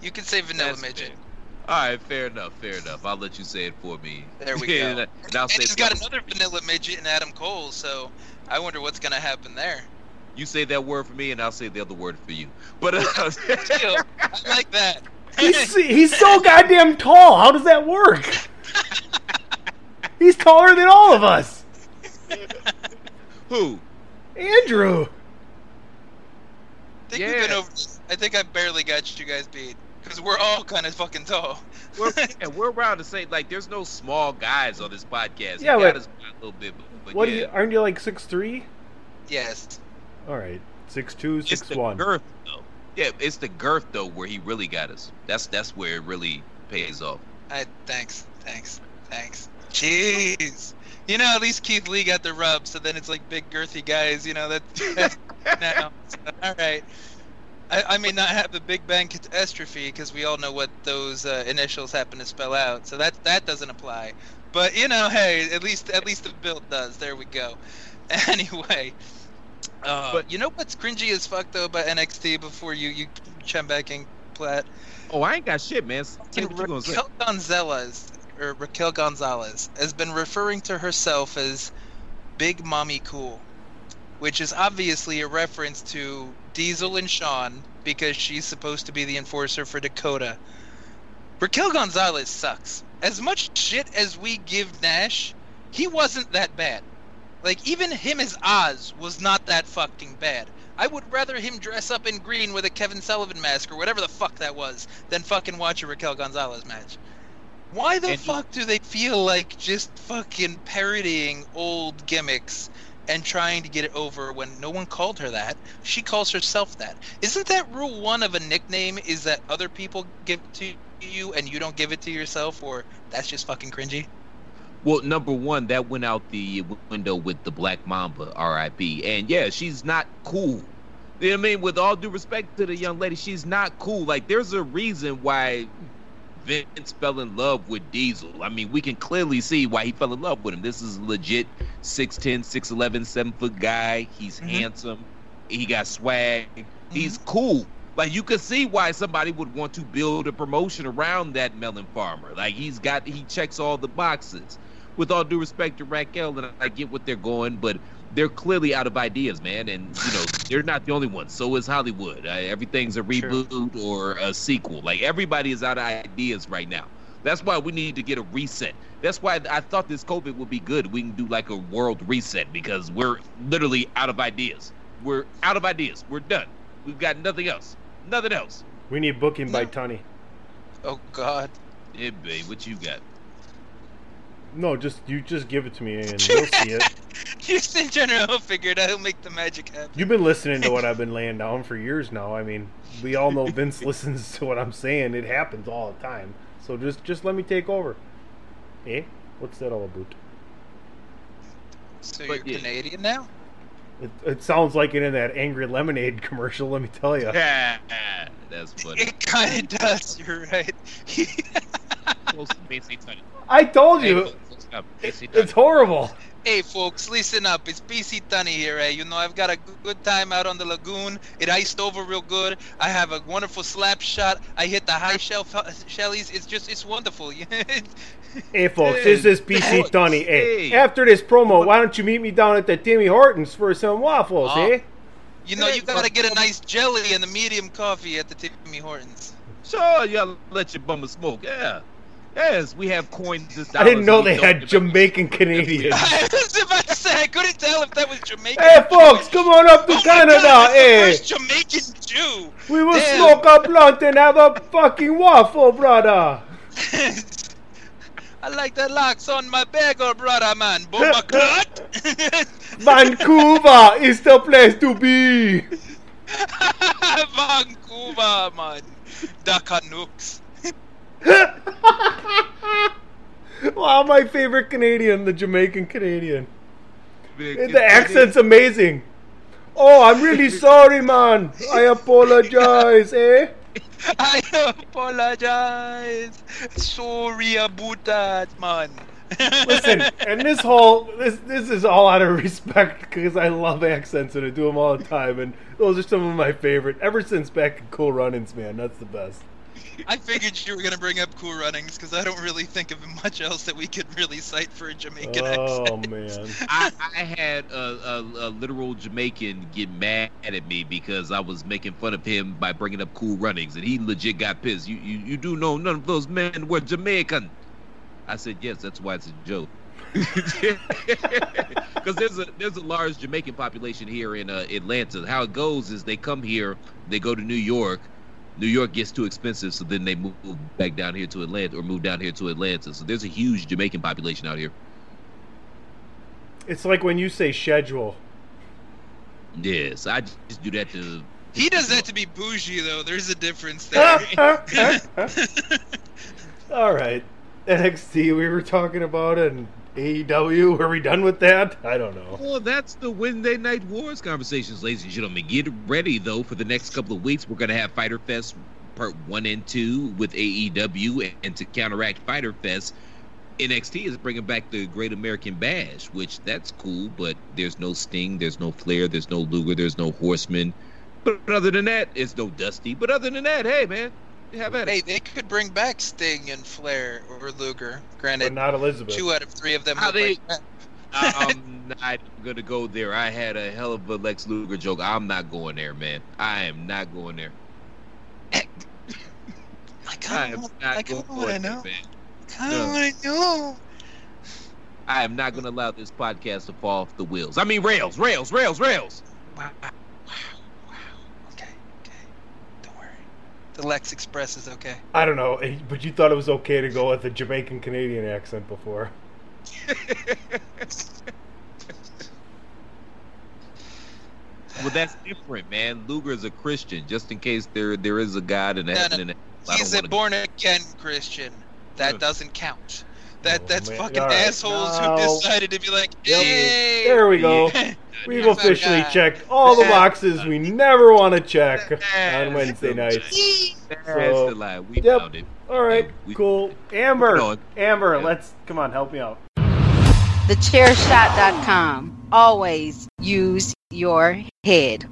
You can say vanilla That's midget. Fair. Alright, fair enough, fair enough. I'll let you say it for me. There we go. and, and I'll and say he's got another me. vanilla midget in Adam Cole, so I wonder what's going to happen there. You say that word for me, and I'll say the other word for you. But uh, I like that. He's, he's so goddamn tall. How does that work? He's taller than all of us. Who? Andrew. I think, yeah. we've been over, I think I barely got you guys beat. Because we're all kind of fucking tall. we're, and we're around the same. Like, there's no small guys on this podcast. Yeah, but, got us a little bit. But what yeah. are you, aren't you like six three? Yes. All right. six two, six one. It's the girth, though. Yeah, it's the girth, though, where he really got us. That's that's where it really pays off. I, thanks. Thanks. Thanks. Jeez. You know, at least Keith Lee got the rub, so then it's like big girthy guys, you know. That, that now. So, all right. I, I may not have the Big Bang catastrophe because we all know what those uh, initials happen to spell out, so that that doesn't apply. But you know, hey, at least at least the build does. There we go. Anyway, uh, but you know what's cringy as fuck though about N X T before you you chumbacking Platt? Oh, I ain't got shit, man. Raquel Gonzalez or Raquel Gonzalez has been referring to herself as Big Mommy Cool, which is obviously a reference to Diesel and Sean, because she's supposed to be the enforcer for Dakota. Raquel Gonzalez sucks. As much shit as we give Nash, he wasn't that bad. Like, even him as Oz was not that fucking bad. I would rather him dress up in green with a Kevin Sullivan mask or whatever the fuck that was than fucking watch a Raquel Gonzalez match. Why the and fuck do they feel like just fucking parodying old gimmicks and trying to get it over when no one called her that? She calls herself that. Isn't that rule one of a nickname, is that other people give it to you and you don't give it to yourself? Or that's just fucking cringy? Well, number one, that went out the window with the Black Mamba, R I P. And yeah, she's not cool. You know what I mean? With all due respect to the young lady, she's not cool. Like, there's a reason why Vince fell in love with Diesel. I mean, we can clearly see why he fell in love with him. This is a legit six ten, six eleven, seven foot guy. He's mm-hmm. handsome. He got swag. Mm-hmm. He's cool. Like, you could see why somebody would want to build a promotion around that melon farmer. Like, he's got, he checks all the boxes. With all due respect to Raquel, and I get what they're going, but they're clearly out of ideas, man. And, you know, they're not the only ones. So is Hollywood. Uh, everything's a reboot sure. or a sequel. Like, everybody is out of ideas right now. That's why we need to get a reset. That's why I thought this COVID would be good. We can do, like, a world reset because we're literally out of ideas. We're out of ideas. We're done. We've got nothing else. Nothing else. We need booking by Tunney. Oh, God. Yeah, babe, what you got? No, just you just give it to me and you'll see it. Just in general, figured I'll make the magic happen. You've been listening to what I've been laying down for years now. I mean, we all know Vince listens to what I'm saying. It happens all the time. So just just let me take over. Eh? What's that all about? So you're but, yeah. Canadian now? It, it sounds like it in that Angry Lemonade commercial, let me tell you. Yeah, that's funny. It kind of does, you're right. I told you. Hey, folks, up. It's horrible. Hey, folks, listen up. It's P C Tunney here. Eh? You know, I've got a good time out on the lagoon. It iced over real good. I have a wonderful slap shot. I hit the high shelf shellies. It's just, it's wonderful. Hey, folks, this is P C Tunney. Hey. Hey. After this promo, why don't you meet me down at the Timmy Hortons for some waffles, oh. eh? You know, hey, you got to get a nice jelly and a medium coffee at the Timmy Hortons. Sure, y'all let your bummer smoke, yeah. Yes, we have coins. As I didn't know they had Jamaican Canadians. I was about to say, I couldn't tell if that was Jamaican. Hey, folks, come on up to oh Canada. God, hey, first Jamaican Jew. We will Damn. smoke a blunt and have a fucking waffle, brother. I like the locks on my bag, oh brother, man. Boba Clut. Vancouver is the place to be. Vancouver, man. The Canucks. Wow, my favorite Canadian, the Jamaican Canadian. The accent's amazing. Oh, I'm really sorry, man. I apologize, eh? I apologize. Sorry about that, man. Listen, and this whole this this is all out of respect because I love accents and I do them all the time, and those are some of my favorite ever since back in Cool Runnings, man. That's the best. I figured you were going to bring up Cool Runnings because I don't really think of much else that we could really cite for a Jamaican oh, accent. Oh, man. I, I had a, a, a literal Jamaican get mad at me because I was making fun of him by bringing up Cool Runnings, and he legit got pissed. You, you, you do know none of those men were Jamaican. I said, yes, that's why it's a joke. Because there's a there's a large Jamaican population here in uh, Atlanta. How it goes is they come here, they go to New York. New York gets too expensive, so then they move back down here to Atlanta, or move down here to Atlanta. So there's a huge Jamaican population out here. It's like when you say schedule. Yes, I just do that to. He does that to be bougie, though. There's a difference there. All right, N X T. We were talking about and. A E W, are we done with that? I don't know. Well, that's the Wednesday Night Wars conversations, ladies and gentlemen. Get ready, though, for the next couple of weeks. We're going to have Fighter Fest Part one and two with A E W, and to counteract Fighter Fest, N X T is bringing back the Great American Bash, which that's cool, but there's no Sting, there's no Flair, there's no Luger, there's no Horseman. But other than that, it's no Dusty. But other than that, hey, man. Have at hey, it. They could bring back Sting and Flair or Luger. Granted, not Elizabeth. Two out of three of them. How they, I'm not going to go there. I had a hell of a Lex Luger joke. I'm not going there, man. I am not going there. I kind of want to know. I don't want to know. I am not going to allow this podcast to fall off the wheels. I mean, rails, rails, rails, rails. Wow. The Lex Express is okay. I don't know, but you thought it was okay to go with a Jamaican Canadian accent before. Well, that's different, man. Luger is a Christian, just in case there there is a God in heaven. No, no. And he's a born again Christian. That doesn't count. That oh, that's man. Fucking right. Assholes no. who decided to be like, hey, there we go. We've officially checked all the boxes we never want to check on Wednesday nights. So, we yep. found it. All right, cool. Amber, Amber, let's come on, help me out. the chair shot dot com. Always use your head.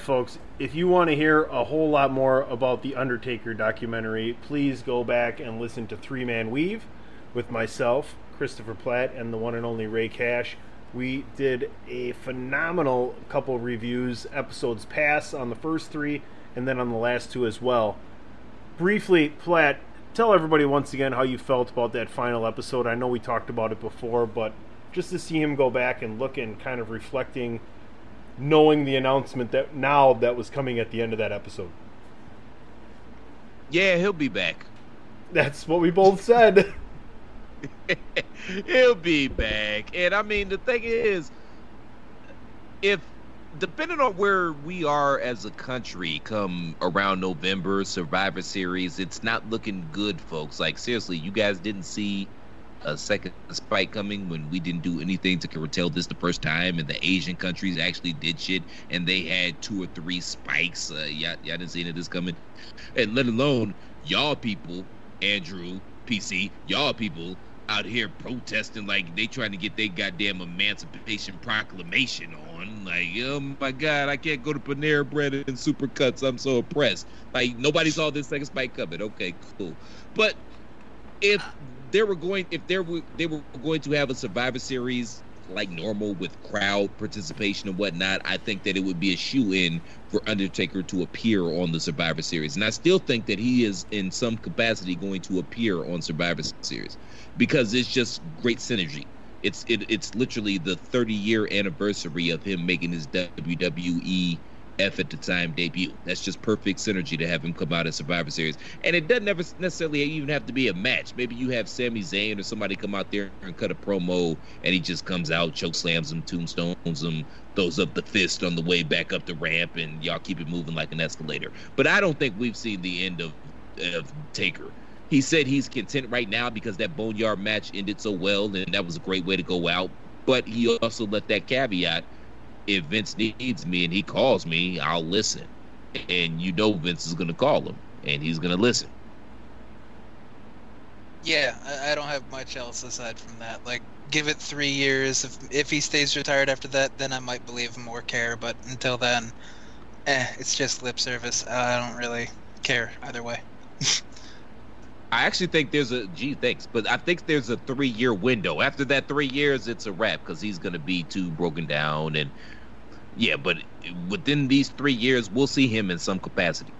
Folks, if you want to hear a whole lot more about the Undertaker documentary, please go back and listen to Three Man Weave with myself, Christopher Platt, and the one and only Ray Cash. We did a phenomenal couple reviews, episodes pass on the first three, and then on the last two as well. Briefly, Platt, tell everybody once again how you felt about that final episode. I know we talked about it before, but just to see him go back and look and kind of reflecting, knowing the announcement that now that was coming at the end of that episode. Yeah, he'll be back. That's what we both said. He'll be back. And I mean, the thing is, if depending on where we are as a country come around November, Survivor Series, it's not looking good, folks. Like, seriously, you guys didn't see a second spike coming when we didn't do anything to curtail this the first time, and the Asian countries actually did shit, and they had two or three spikes. Uh, y'all, y'all didn't see any of this coming. And let alone y'all people, Andrew, P C, y'all people out here protesting like they trying to get their goddamn Emancipation Proclamation on. Like, oh my God, I can't go to Panera Bread and Supercuts. I'm so oppressed. Like, nobody saw this second spike coming. Okay, cool. But if They were going if there were they were going to have a Survivor Series like normal with crowd participation and whatnot, I think that it would be a shoe-in for Undertaker to appear on the Survivor Series. And I still think that he is in some capacity going to appear on Survivor Series because it's just great synergy. It's it, it's literally the thirty-year anniversary of him making his W W E F at the time debut. That's just perfect synergy to have him come out in Survivor Series. And it doesn't ever necessarily even have to be a match. Maybe you have Sami Zayn or somebody come out there and cut a promo, and he just comes out, choke slams him, tombstones him, throws up the fist on the way back up the ramp, and y'all keep it moving like an escalator. But I don't think we've seen the end of, of Taker. He said he's content right now because that Boneyard match ended so well, and that was a great way to go out. But he also let that caveat, if Vince needs me and he calls me, I'll listen. And you know Vince is going to call him, and he's going to listen. Yeah, I don't have much else aside from that. Like, give it three years. If if he stays retired after that, then I might believe him or care. But until then, eh, it's just lip service. I don't really care either way. I actually think there's a, gee, thanks, but I think there's a three-year window. After that three years, it's a wrap because he's going to be too broken down. And yeah, but within these three years, we'll see him in some capacity.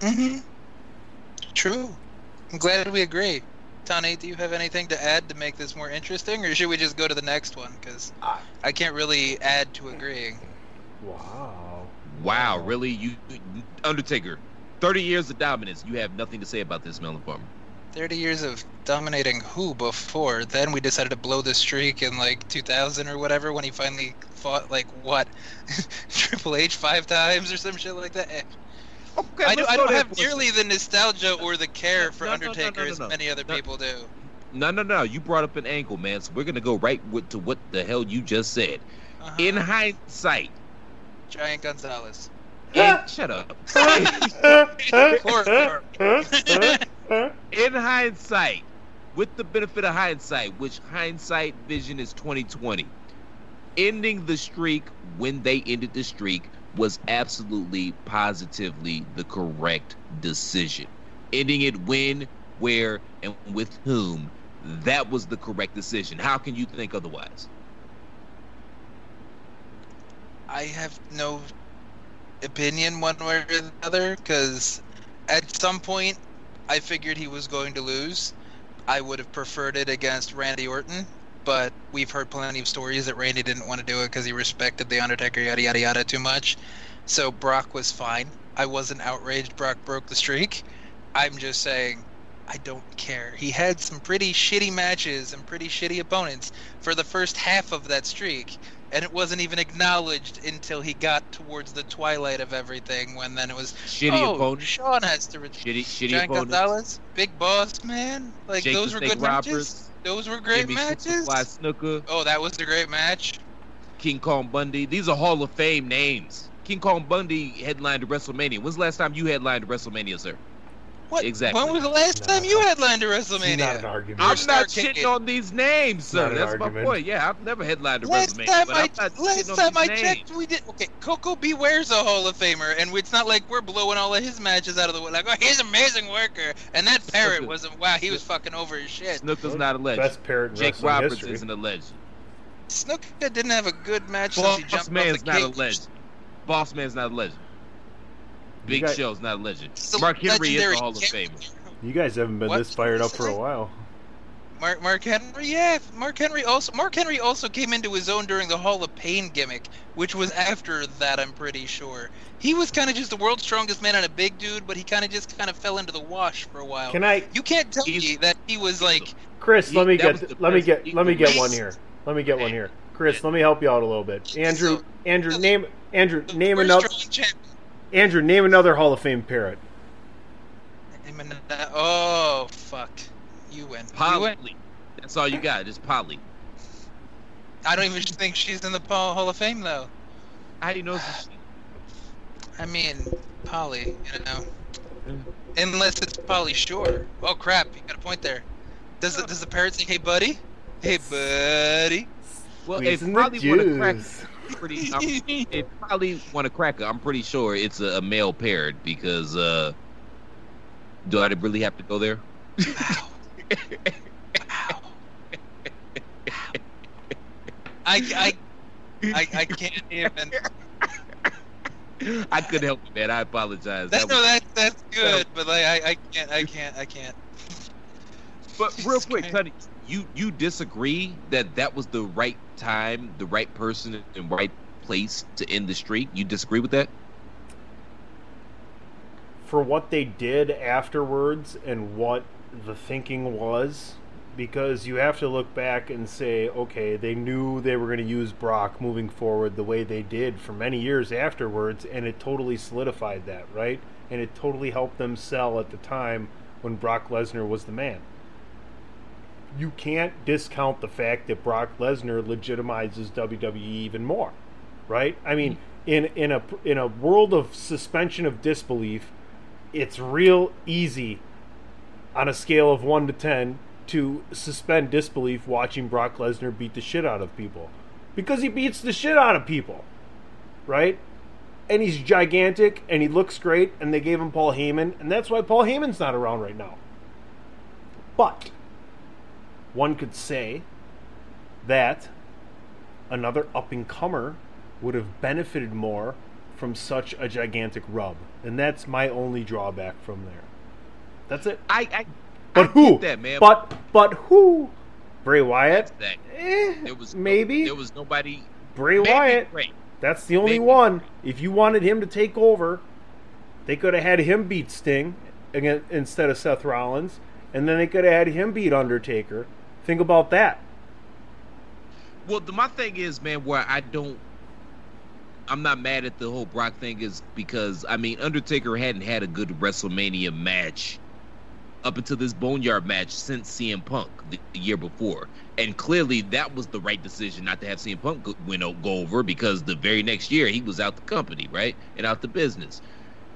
Mm-hmm. True. I'm glad we agree. Tony, do you have anything to add to make this more interesting, or should we just go to the next one? Because I can't really add to agreeing. Wow. Wow, really? You, Undertaker. Thirty years of dominance. You have nothing to say about this, Melon Farmer. Thirty years of dominating who before? Then we decided to blow the streak in like two thousand or whatever when he finally fought like what Triple H five times or some shit like that. Okay, I, do, I don't have nearly the nostalgia or the care for no, Undertaker no, no, no, no, as no, many other no, people do. No, no, no. You brought up an angle, man. So we're gonna go right with, to what the hell you just said. Uh-huh. In hindsight, Giant Gonzalez. And, shut up. In hindsight, with the benefit of hindsight, which hindsight vision is twenty twenty, ending the streak when they ended the streak was absolutely, positively the correct decision. Ending it when, where, and with whom, that was the correct decision. How can you think otherwise? I have no opinion one way or the other, because at some point I figured he was going to lose. I would have preferred it against Randy Orton, but we've heard plenty of stories that Randy didn't want to do it because he respected the Undertaker, yada yada yada, too much. So Brock was fine. I wasn't outraged Brock broke the streak. I'm just saying I don't care. He had some pretty shitty matches and pretty shitty opponents for the first half of that streak, and it wasn't even acknowledged until he got towards the twilight of everything, when then it was shitty oh, opponents. Sean has to retire. Shitty, shitty Giant opponents. Gonzalez, Big Boss Man. Like Jake those were good Roberts, matches. Those were great Jimmy matches. Snooker. Oh, that was a great match. King Kong Bundy. These are Hall of Fame names. King Kong Bundy headlined WrestleMania. When's the last time you headlined WrestleMania, sir? What? Exactly. When was the last no. time you headlined a WrestleMania? Not an argument. I'm not shitting kicking. on these names, sir. That's argument. my point. Yeah, I've never headlined a last WrestleMania. Time but I, I'm not last time I names. checked, we did. Okay, Coco Beware's a Hall of Famer, and it's not like we're blowing all of his matches out of the way. Like, oh, he's an amazing worker. And that parrot was a wow, he was fucking over his shit. Snooker's not a legend. Best parrot in Jake Roberts history. Isn't a legend. Snooker didn't have a good match Boss since he jumped off the not cage. A legend. Boss Man's not a legend. Big guys, Show's not a legend. Mark Henry is the Hall of Famer. You guys haven't been what? this fired up for a while. Mark Mark Henry, yeah. Mark Henry also Mark Henry also came into his own during the Hall of Pain gimmick, which was after that, I'm pretty sure. He was kind of just the world's strongest man and a big dude, but he kind of just kind of fell into the wash for a while. Can I? You can't tell me that he was like Chris. He, let me get let me get let me get one here. Let me get one here, Chris. Let me help you out a little bit. Andrew, Andrew, so, name Andrew, name another. Andrew, name another Hall of Fame parrot. Oh, fuck. You win. Polly. You win. That's all you got, just Polly. I don't even think she's in the Hall of Fame, though. How do you know uh, this? I mean, Polly, you know. Unless it's Polly Shore. Oh, crap. You got a point there. Does the, does the parrot say, hey, buddy? Hey, buddy. Well, it's probably would have cracked. Pretty, it probably want to crack it. I'm pretty sure it's a, a male parrot because uh, do I really have to go there? Ow. Ow. I, I I I can't even. I couldn't help it, man. I apologize. That, that was, no, that that's good, that was, but like I, I can't I can't I can't. But Jesus real quick, Tunney, you you disagree that that was the right time, the right person, and right place to end the streak? You disagree with that? For what they did afterwards and what the thinking was, because you have to look back and say, okay, they knew they were going to use Brock moving forward the way they did for many years afterwards, and it totally solidified that, right? And it totally helped them sell at the time when Brock Lesnar was the man. You can't discount the fact that Brock Lesnar legitimizes W W E even more, right? I mean, in, in a in a world of suspension of disbelief, it's real easy on a scale of one to ten to suspend disbelief watching Brock Lesnar beat the shit out of people. Because he beats the shit out of people, right? And he's gigantic, and he looks great, and they gave him Paul Heyman, and that's why Paul Heyman's not around right now. But one could say that another up-and-comer would have benefited more from such a gigantic rub. And that's my only drawback from there. That's it. I, I But I who? Get that, man. But but who? Bray Wyatt? That. Eh, there was maybe. No, there was nobody. Bray Wyatt. Bray. That's the only maybe. one. If you wanted him to take over, they could have had him beat Sting again, instead of Seth Rollins. And then they could have had him beat Undertaker. Think about that. Well, the, my thing is, man, where I don't... I'm not mad at the whole Brock thing is because, I mean, Undertaker hadn't had a good WrestleMania match up until this Boneyard match since C M Punk the, the year before. And clearly that was the right decision not to have C M Punk go, go over because the very next year he was out the company, right? And out the business.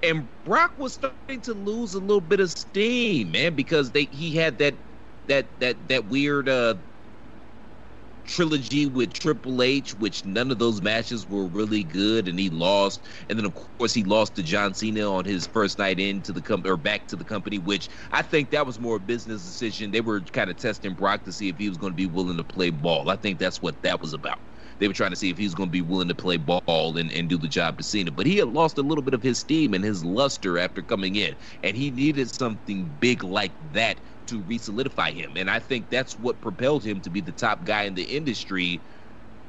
And Brock was starting to lose a little bit of steam, man, because they he had that that that that weird uh, trilogy with Triple H, which none of those matches were really good, and he lost. And then, of course, he lost to John Cena on his first night into the company or back to the company, which I think that was more a business decision. They were kind of testing Brock to see if he was going to be willing to play ball. I think that's what that was about. They were trying to see if he was going to be willing to play ball and, and do the job to Cena. But he had lost a little bit of his steam and his luster after coming in. And he needed something big like that to re-solidify him. And I think that's what propelled him to be the top guy in the industry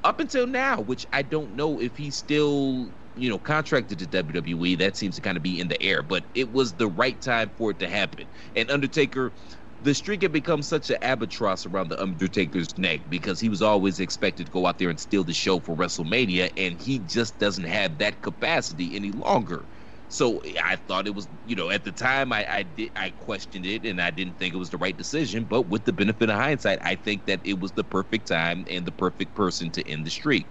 up until now, which I don't know if he's still, you know, contracted to W W E. That seems to kind of be in the air. But it was the right time for it to happen. And Undertaker... the streak had become such an albatross around the Undertaker's neck because he was always expected to go out there and steal the show for WrestleMania, and he just doesn't have that capacity any longer. So I thought it was, you know, at the time I, I did I questioned it and I didn't think it was the right decision, but with the benefit of hindsight, I think that it was the perfect time and the perfect person to end the streak.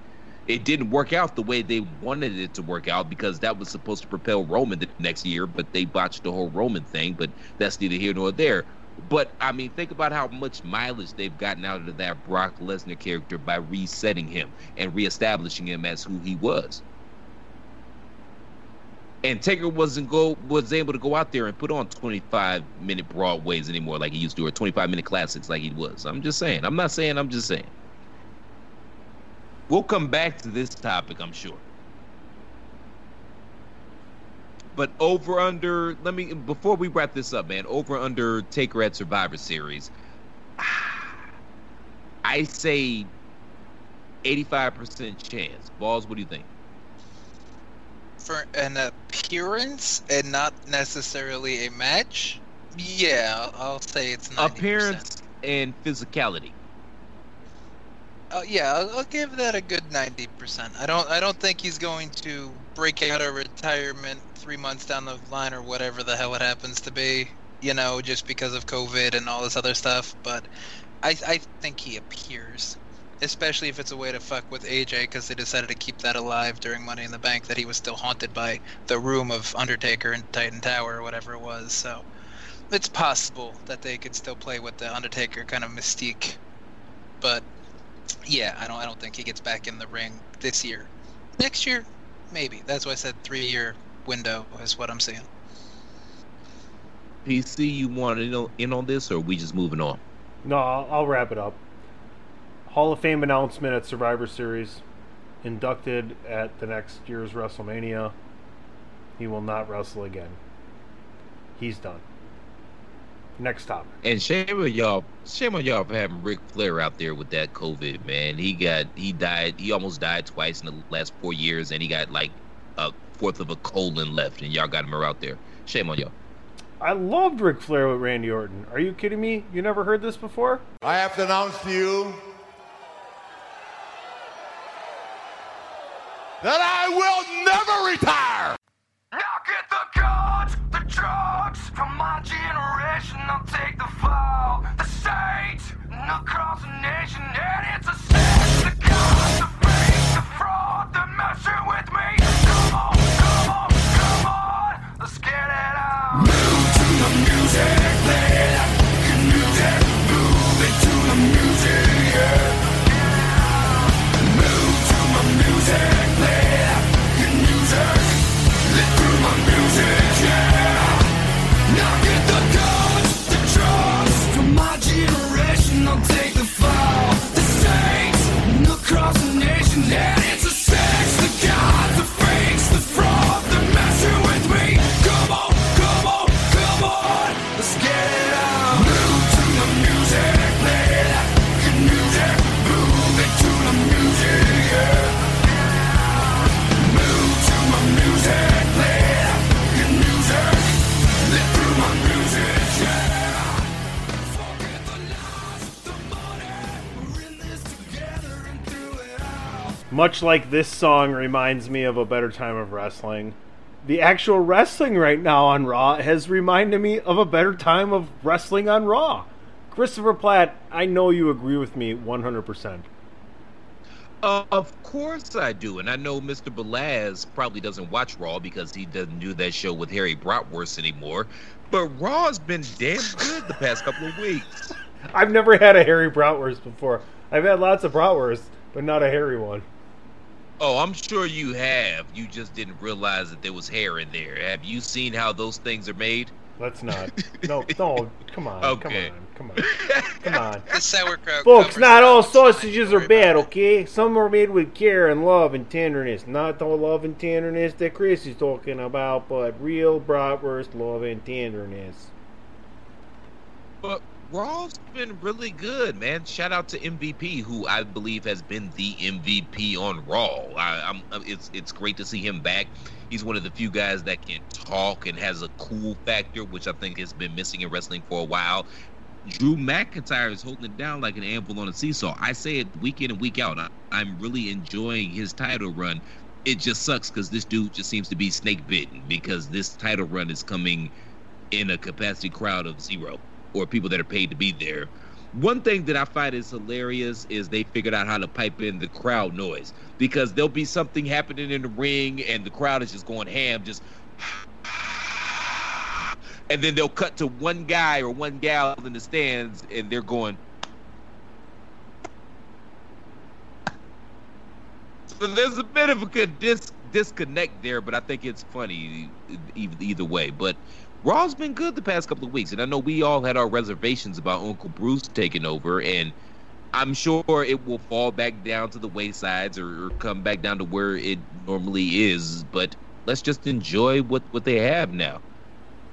It didn't work out the way they wanted it to work out because that was supposed to propel Roman the next year, but they botched the whole Roman thing, but that's neither here nor there. But, I mean, think about how much mileage they've gotten out of that Brock Lesnar character by resetting him and reestablishing him as who he was. And Taker wasn't go was able to go out there and put on twenty-five minute Broadways anymore like he used to, or twenty-five minute classics like he was. I'm just saying. I'm not saying. I'm just saying. We'll come back to this topic, I'm sure. But over under, let me, before we wrap this up, man, over under Taker at Survivor Series, I say eighty-five percent chance. Balls, what do you think? For an appearance and not necessarily a match? Yeah, I'll say it's ninety percent. Appearance and physicality. Uh, yeah, I'll, I'll give that a good ninety percent. I don't, I don't think he's going to break out of retirement three months down the line or whatever the hell it happens to be, you know, just because of COVID and all this other stuff. But I, I think he appears, especially if it's a way to fuck with A J, because they decided to keep that alive during Money in the Bank, that he was still haunted by the room of Undertaker and Titan Tower or whatever it was. So it's possible that they could still play with the Undertaker kind of mystique, but. Yeah, I don't. I don't think he gets back in the ring this year. Next year, maybe. That's why I said three-year window is what I'm seeing. P C, you want to in on this, or are we just moving on? No, I'll, I'll wrap it up. Hall of Fame announcement at Survivor Series, inducted at the next year's WrestleMania. He will not wrestle again. He's done. Next topic. And shame on y'all. Shame on y'all for having Ric Flair out there with that COVID, man. He got, he died, he almost died twice in the last four years, and he got like a fourth of a colon left, and y'all got him out there. Shame on y'all. I loved Ric Flair with Randy Orton. Are you kidding me? You never heard this before? I have to announce to you that I will never retire. I'll get the guns, the drugs from my generation. I'll take the fall, the state, and I'll cross the nation. And it's a sin, the guns, the fake, the fraud, the messing with me. Come on, come on, come on, let's get it out. Move to the music, play it up, the music, move it to the music, yeah. Move to my music, play it up, the music, let through my music, yeah. Now get the guns, the drugs, from my generation, I'll take the fall, the saints, and across the nation, and it's a sex, the god, the fakes, the fraud, the messing with me, come on, come on, come on, let's get it out. Move to the music, play it up, the music, move it to the music, yeah. Much like this song reminds me of a better time of wrestling, the actual wrestling right now on Raw has reminded me of a better time of wrestling on Raw. Christopher Platt, I know you agree with me one hundred percent. Uh, of course I do, and I know Mister Balaz probably doesn't watch Raw because he doesn't do that show with Harry Bratwurst anymore, but Raw's been damn good the past couple of weeks. I've never had a Harry Bratwurst before. I've had lots of Bratwurst, but not a hairy one. Oh, I'm sure you have. You just didn't realize that there was hair in there. Have you seen how those things are made? Let's not. No, no, come on. Okay. Come on, come on, come on. The sauerkraut. Folks, not all sausages are bad, okay? Some are made with care and love and tenderness. Not the love and tenderness that Chris is talking about, but real bratwurst love and tenderness. But Raw's been really good, man. Shout out to M V P, who I believe has been the M V P on Raw. I, I'm, it's it's great to see him back. He's one of the few guys that can talk and has a cool factor, which I think has been missing in wrestling for a while. Drew McIntyre is holding it down like an anvil on a seesaw. I say it week in and week out. I, I'm really enjoying his title run. It just sucks because this dude just seems to be snake bitten because this title run is coming in a capacity crowd of zero, or people that are paid to be there. One thing that I find is hilarious is they figured out how to pipe in the crowd noise, because there'll be something happening in the ring and the crowd is just going ham, just and then they'll cut to one guy or one gal in the stands and they're going. So there's a bit of a dis- disconnect there, but I think it's funny either way. But Raw's been good the past couple of weeks, and I know we all had our reservations about Uncle Bruce taking over, and I'm sure it will fall back down to the waysides or, or come back down to where it normally is, but let's just enjoy what, what they have now.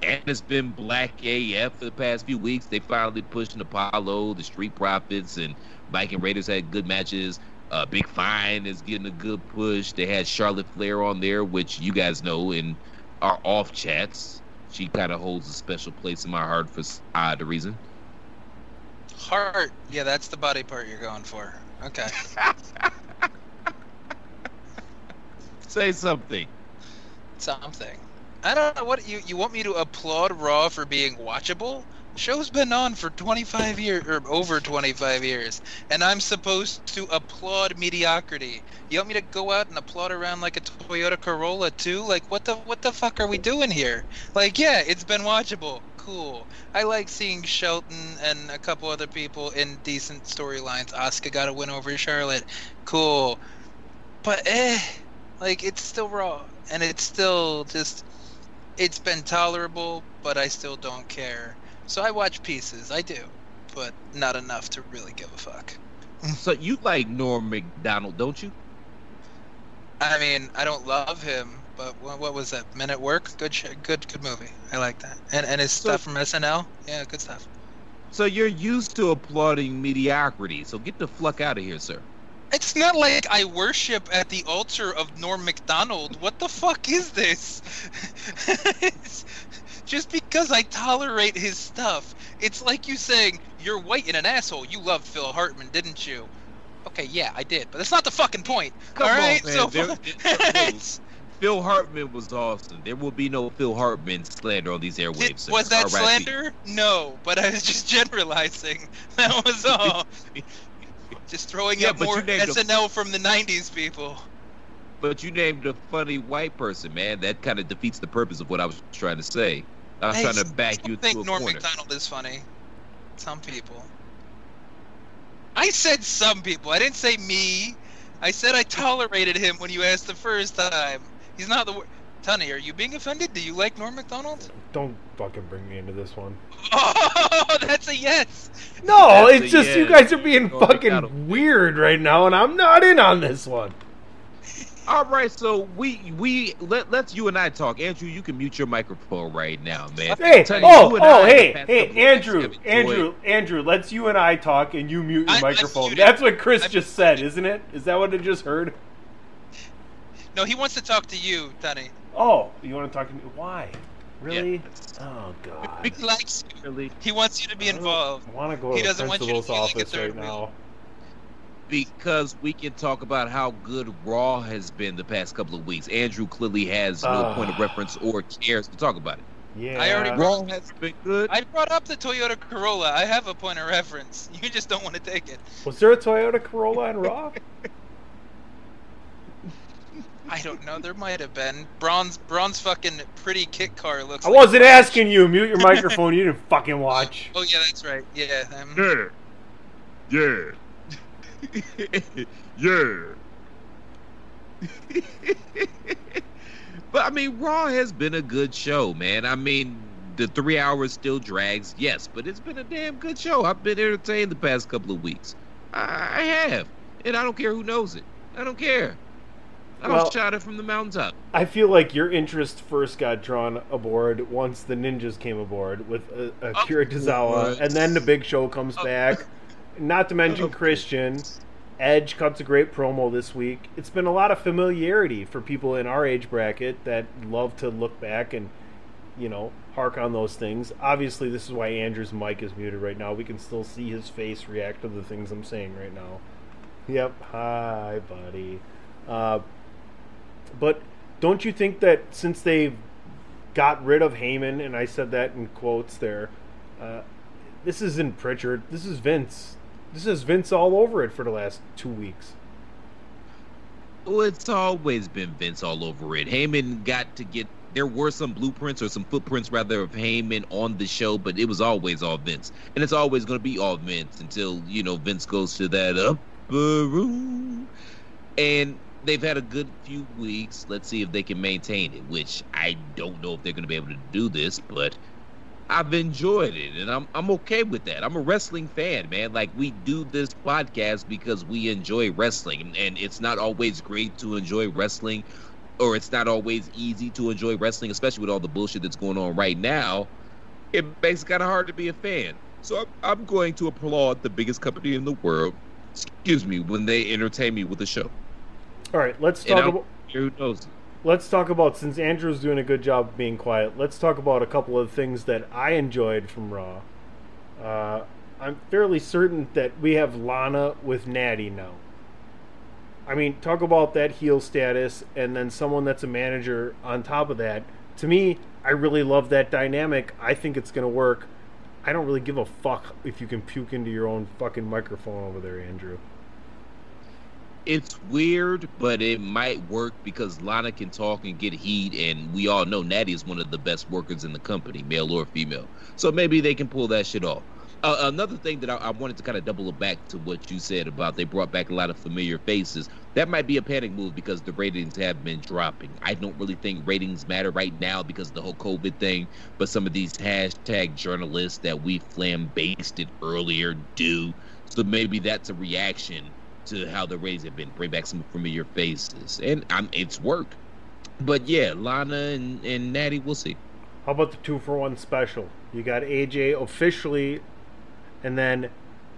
And it's been black A F for the past few weeks. They finally pushed an Apollo, the Street Profits, and Viking Raiders had good matches. Uh, Big Fine is getting a good push. They had Charlotte Flair on there, which you guys know in our off chats. She kind of holds a special place in my heart for odd reason. Heart? Yeah, that's the body part you're going for. Okay. Say something. Something. I don't know what you you want me to applaud Raw for being watchable? Show's been on for twenty-five years, or over twenty-five years, and I'm supposed to applaud mediocrity. You want me to go out and applaud around like a Toyota Corolla too? Like, what the what the fuck are we doing here? Like, yeah, it's been watchable. Cool. I like seeing Shelton and a couple other people in decent storylines. Asuka got a win over Charlotte. Cool. But eh, like, it's still Raw, and it's still just, it's been tolerable, but I still don't care. So I watch pieces, I do, but not enough to really give a fuck. So you like Norm Macdonald, don't you? I mean, I don't love him, but what was that? Men at Work? Good, good, good movie. I like that. And and his stuff so, from S N L. Yeah, good stuff. So you're used to applauding mediocrity. So get the fuck out of here, sir. It's not like I worship at the altar of Norm Macdonald. What the fuck is this? It's just because I tolerate his stuff. It's like you saying, you're white and an asshole. You loved Phil Hartman, didn't you? Okay, yeah, I did. But that's not the fucking point. Come all on, right? Man. So there, there, Phil Hartman was awesome. There will be no Phil Hartman slander on these airwaves. It, sir. Was that slander? No, but I was just generalizing. That was all. Just throwing yeah, up more S N L a, from the nineties, people. But you named a funny white person, man. That kind of defeats the purpose of what I was trying to say. I was hey, trying to back you to a corner. I think Norm Macdonald is funny. Some people. I said some people. I didn't say me. I said I tolerated him when you asked the first time. He's not the worst. Tunney, are you being offended? Do you like Norm Macdonald? Don't fucking bring me into this one. Oh, that's a yes. No, that's it's just yes. You guys are being Norm fucking McDonald. Weird right now, and I'm not in on this one. All right, so we we let let's you and I talk. Andrew, you can mute your microphone right now, man. Hey, Tunney, oh, oh, hey, hey, Andrew, Andrew, Andrew, let's you and I talk, and you mute your I, microphone. I that's what Chris I, just said, isn't it? Is that what I just heard? No, he wants to talk to you, Tunney. Oh, you want to talk to me? Why? Really? Yeah. Oh, God. He likes you. Really? He wants you to be involved. I want to go he to the principal's office like right reason. Now. Because we can talk about how good Raw has been the past couple of weeks. Andrew clearly has uh, no point of reference or cares to talk about it. Yeah. I already Raw has been good. I brought up the Toyota Corolla. I have a point of reference. You just don't want to take it. Was there a Toyota Corolla in Raw? I don't know. There might have been. Braun's, Braun's fucking pretty kit car looks I like wasn't Braun. Asking you. Mute your microphone. You didn't fucking watch. Oh, yeah, that's right. Yeah. Um... Yeah. Yeah. Yeah. But, I mean, Raw has been a good show, man. I mean, the three hours still drags, yes, but it's been a damn good show. I've been entertained the past couple of weeks. I have. And I don't care who knows it. I don't care. I was well, shouted from the mountaintop. I feel like your interest first got drawn aboard once the ninjas came aboard with Akira oh, Tozawa, what? And then the Big Show comes oh. back. Not to mention oh. Christian. Edge cuts a great promo this week. It's been a lot of familiarity for people in our age bracket that love to look back and, you know, hark on those things. Obviously, this is why Andrew's mic is muted right now. We can still see his face react to the things I'm saying right now. Yep. Hi, buddy. Uh... But don't you think that since they got rid of Heyman, and I said that in quotes there, uh, this isn't Pritchard, this is Vince. This is Vince all over it for the last two weeks. Well, it's always been Vince all over it. Heyman got to get, there were some blueprints or some footprints rather of Heyman on the show, but it was always all Vince. And it's always going to be all Vince until, you know, Vince goes to that upper room. And they've had a good few weeks. Let's see if they can maintain it, which I don't know if they're going to be able to do this, but I've enjoyed it, and I'm I'm okay with that. I'm a wrestling fan, man. Like, we do this podcast because we enjoy wrestling, and it's not always great to enjoy wrestling, or it's not always easy to enjoy wrestling, especially with all the bullshit that's going on right now. It makes it kind of hard to be a fan. So I'm, I'm going to applaud the biggest company in the world, excuse me, when they entertain me with a show. All right, let's talk about. Who knows? Let's talk about since Andrew's doing a good job of being quiet. Let's talk about a couple of things that I enjoyed from Raw. Uh, I'm fairly certain that we have Lana with Natty now. I mean, talk about that heel status, and then someone that's a manager on top of that. To me, I really love that dynamic. I think it's gonna work. I don't really give a fuck if you can puke into your own fucking microphone over there, Andrew. It's weird, but it might work because Lana can talk and get heat, and we all know Natty is one of the best workers in the company, male or female. So maybe they can pull that shit off. Uh, another thing that I, I wanted to kind of double back to what you said about they brought back a lot of familiar faces. That might be a panic move because the ratings have been dropping. I don't really think ratings matter right now because of the whole COVID thing, but some of these hashtag journalists that we flambasted earlier do. So maybe that's a reaction to how the ratings have been. Bring back some familiar faces, and um, it's worked. But yeah, Lana and, and Natty, we'll see. How about the two-for-one special? You got A J officially, and then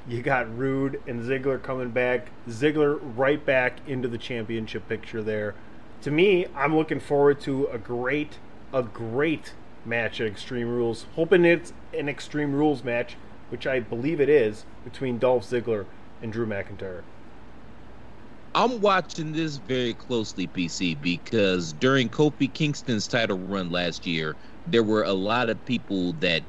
you got Rude and Ziggler coming back. Ziggler right back into the championship picture there. To me, I'm looking forward to a great, a great match at Extreme Rules. Hoping it's an Extreme Rules match, which I believe it is, between Dolph Ziggler and Drew McIntyre. I'm watching this very closely, P C, because during Kofi Kingston's title run last year, there were a lot of people that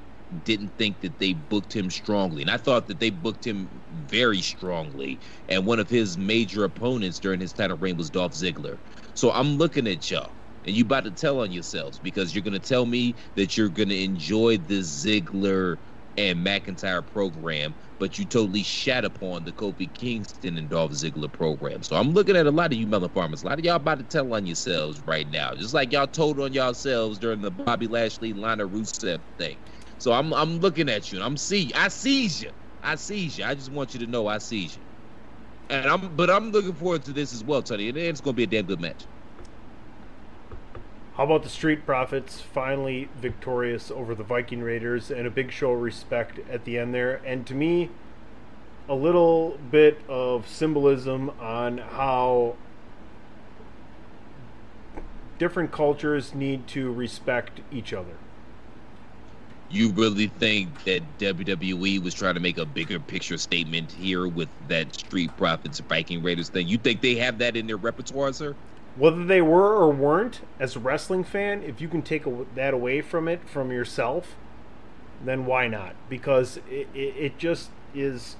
didn't think that they booked him strongly. And I thought that they booked him very strongly. And one of his major opponents during his title reign was Dolph Ziggler. So I'm looking at y'all, and you about to tell on yourselves, because you're going to tell me that you're going to enjoy this Ziggler and McIntyre program, but you totally shat upon the Kofi Kingston and Dolph Ziggler program. So I'm looking at a lot of you melon farmers. A lot of y'all about to tell on yourselves right now, just like y'all told on yourselves during the Bobby Lashley, Lana Rusev thing. So I'm I'm looking at you, and I'm see I sees you, I sees you. I just want you to know I sees you. And I'm but I'm looking forward to this as well, Tony. And it's going to be a damn good match. How about the Street Profits finally victorious over the Viking Raiders, and a big show of respect at the end there. And to me, a little bit of symbolism on how different cultures need to respect each other. You really think that W W E was trying to make a bigger picture statement here with that Street Profits Viking Raiders thing? You think they have that in their repertoire, sir? Whether they were or weren't, as a wrestling fan, if you can take a, that away from it, from yourself, then why not? Because it, it, it just is...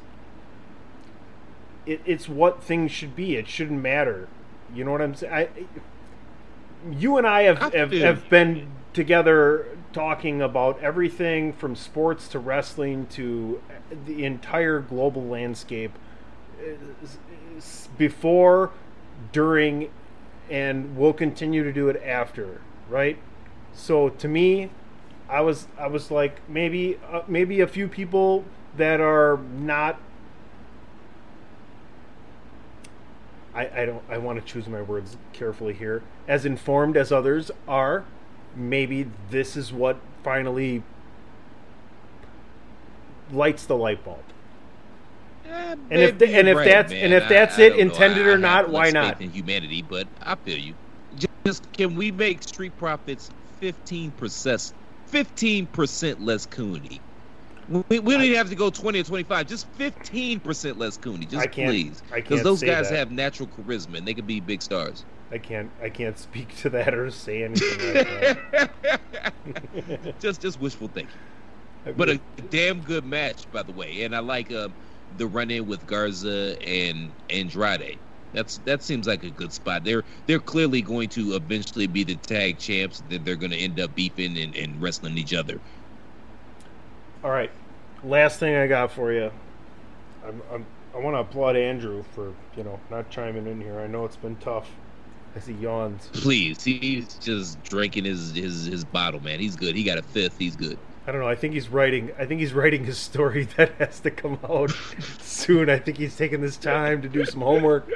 It, it's what things should be. It shouldn't matter. You know what I'm saying? I, you and I have, have, have been together talking about everything from sports to wrestling to the entire global landscape before, during... and we'll continue to do it after, right? So to me, I was I was like, maybe uh, maybe a few people that are not. I, I don't I want to choose my words carefully here. As informed as others are, maybe this is what finally lights the light bulb. Uh, and if the, and if right, that's man. and if that's I, it, I intended know. or I, I not, why not? In humanity, but I feel you. Just can we make Street Profits fifteen percent, fifteen percent less Cooney? We, we don't even have to go twenty or twenty-five. Just fifteen percent less Cooney, just I can't, please, because those guys that. have natural charisma and they could be big stars. I can't, I can't speak to that or say anything like that. just, just wishful thinking. But a damn good match, by the way, and I like. Um, The run-in with Garza and Andrade. That's that seems like a good spot. They're they're clearly going to eventually be the tag champs. That they're going to end up beefing and, and wrestling each other. All right, last thing I got for you. I'm, I'm, I want to applaud Andrew for you know not chiming in here. I know it's been tough. As he yawns. Please, he's just drinking his his, his bottle, man. He's good. He got a fifth. He's good. I don't know. I think he's writing. I think he's writing his story that has to come out soon. I think he's taking this time to do some homework.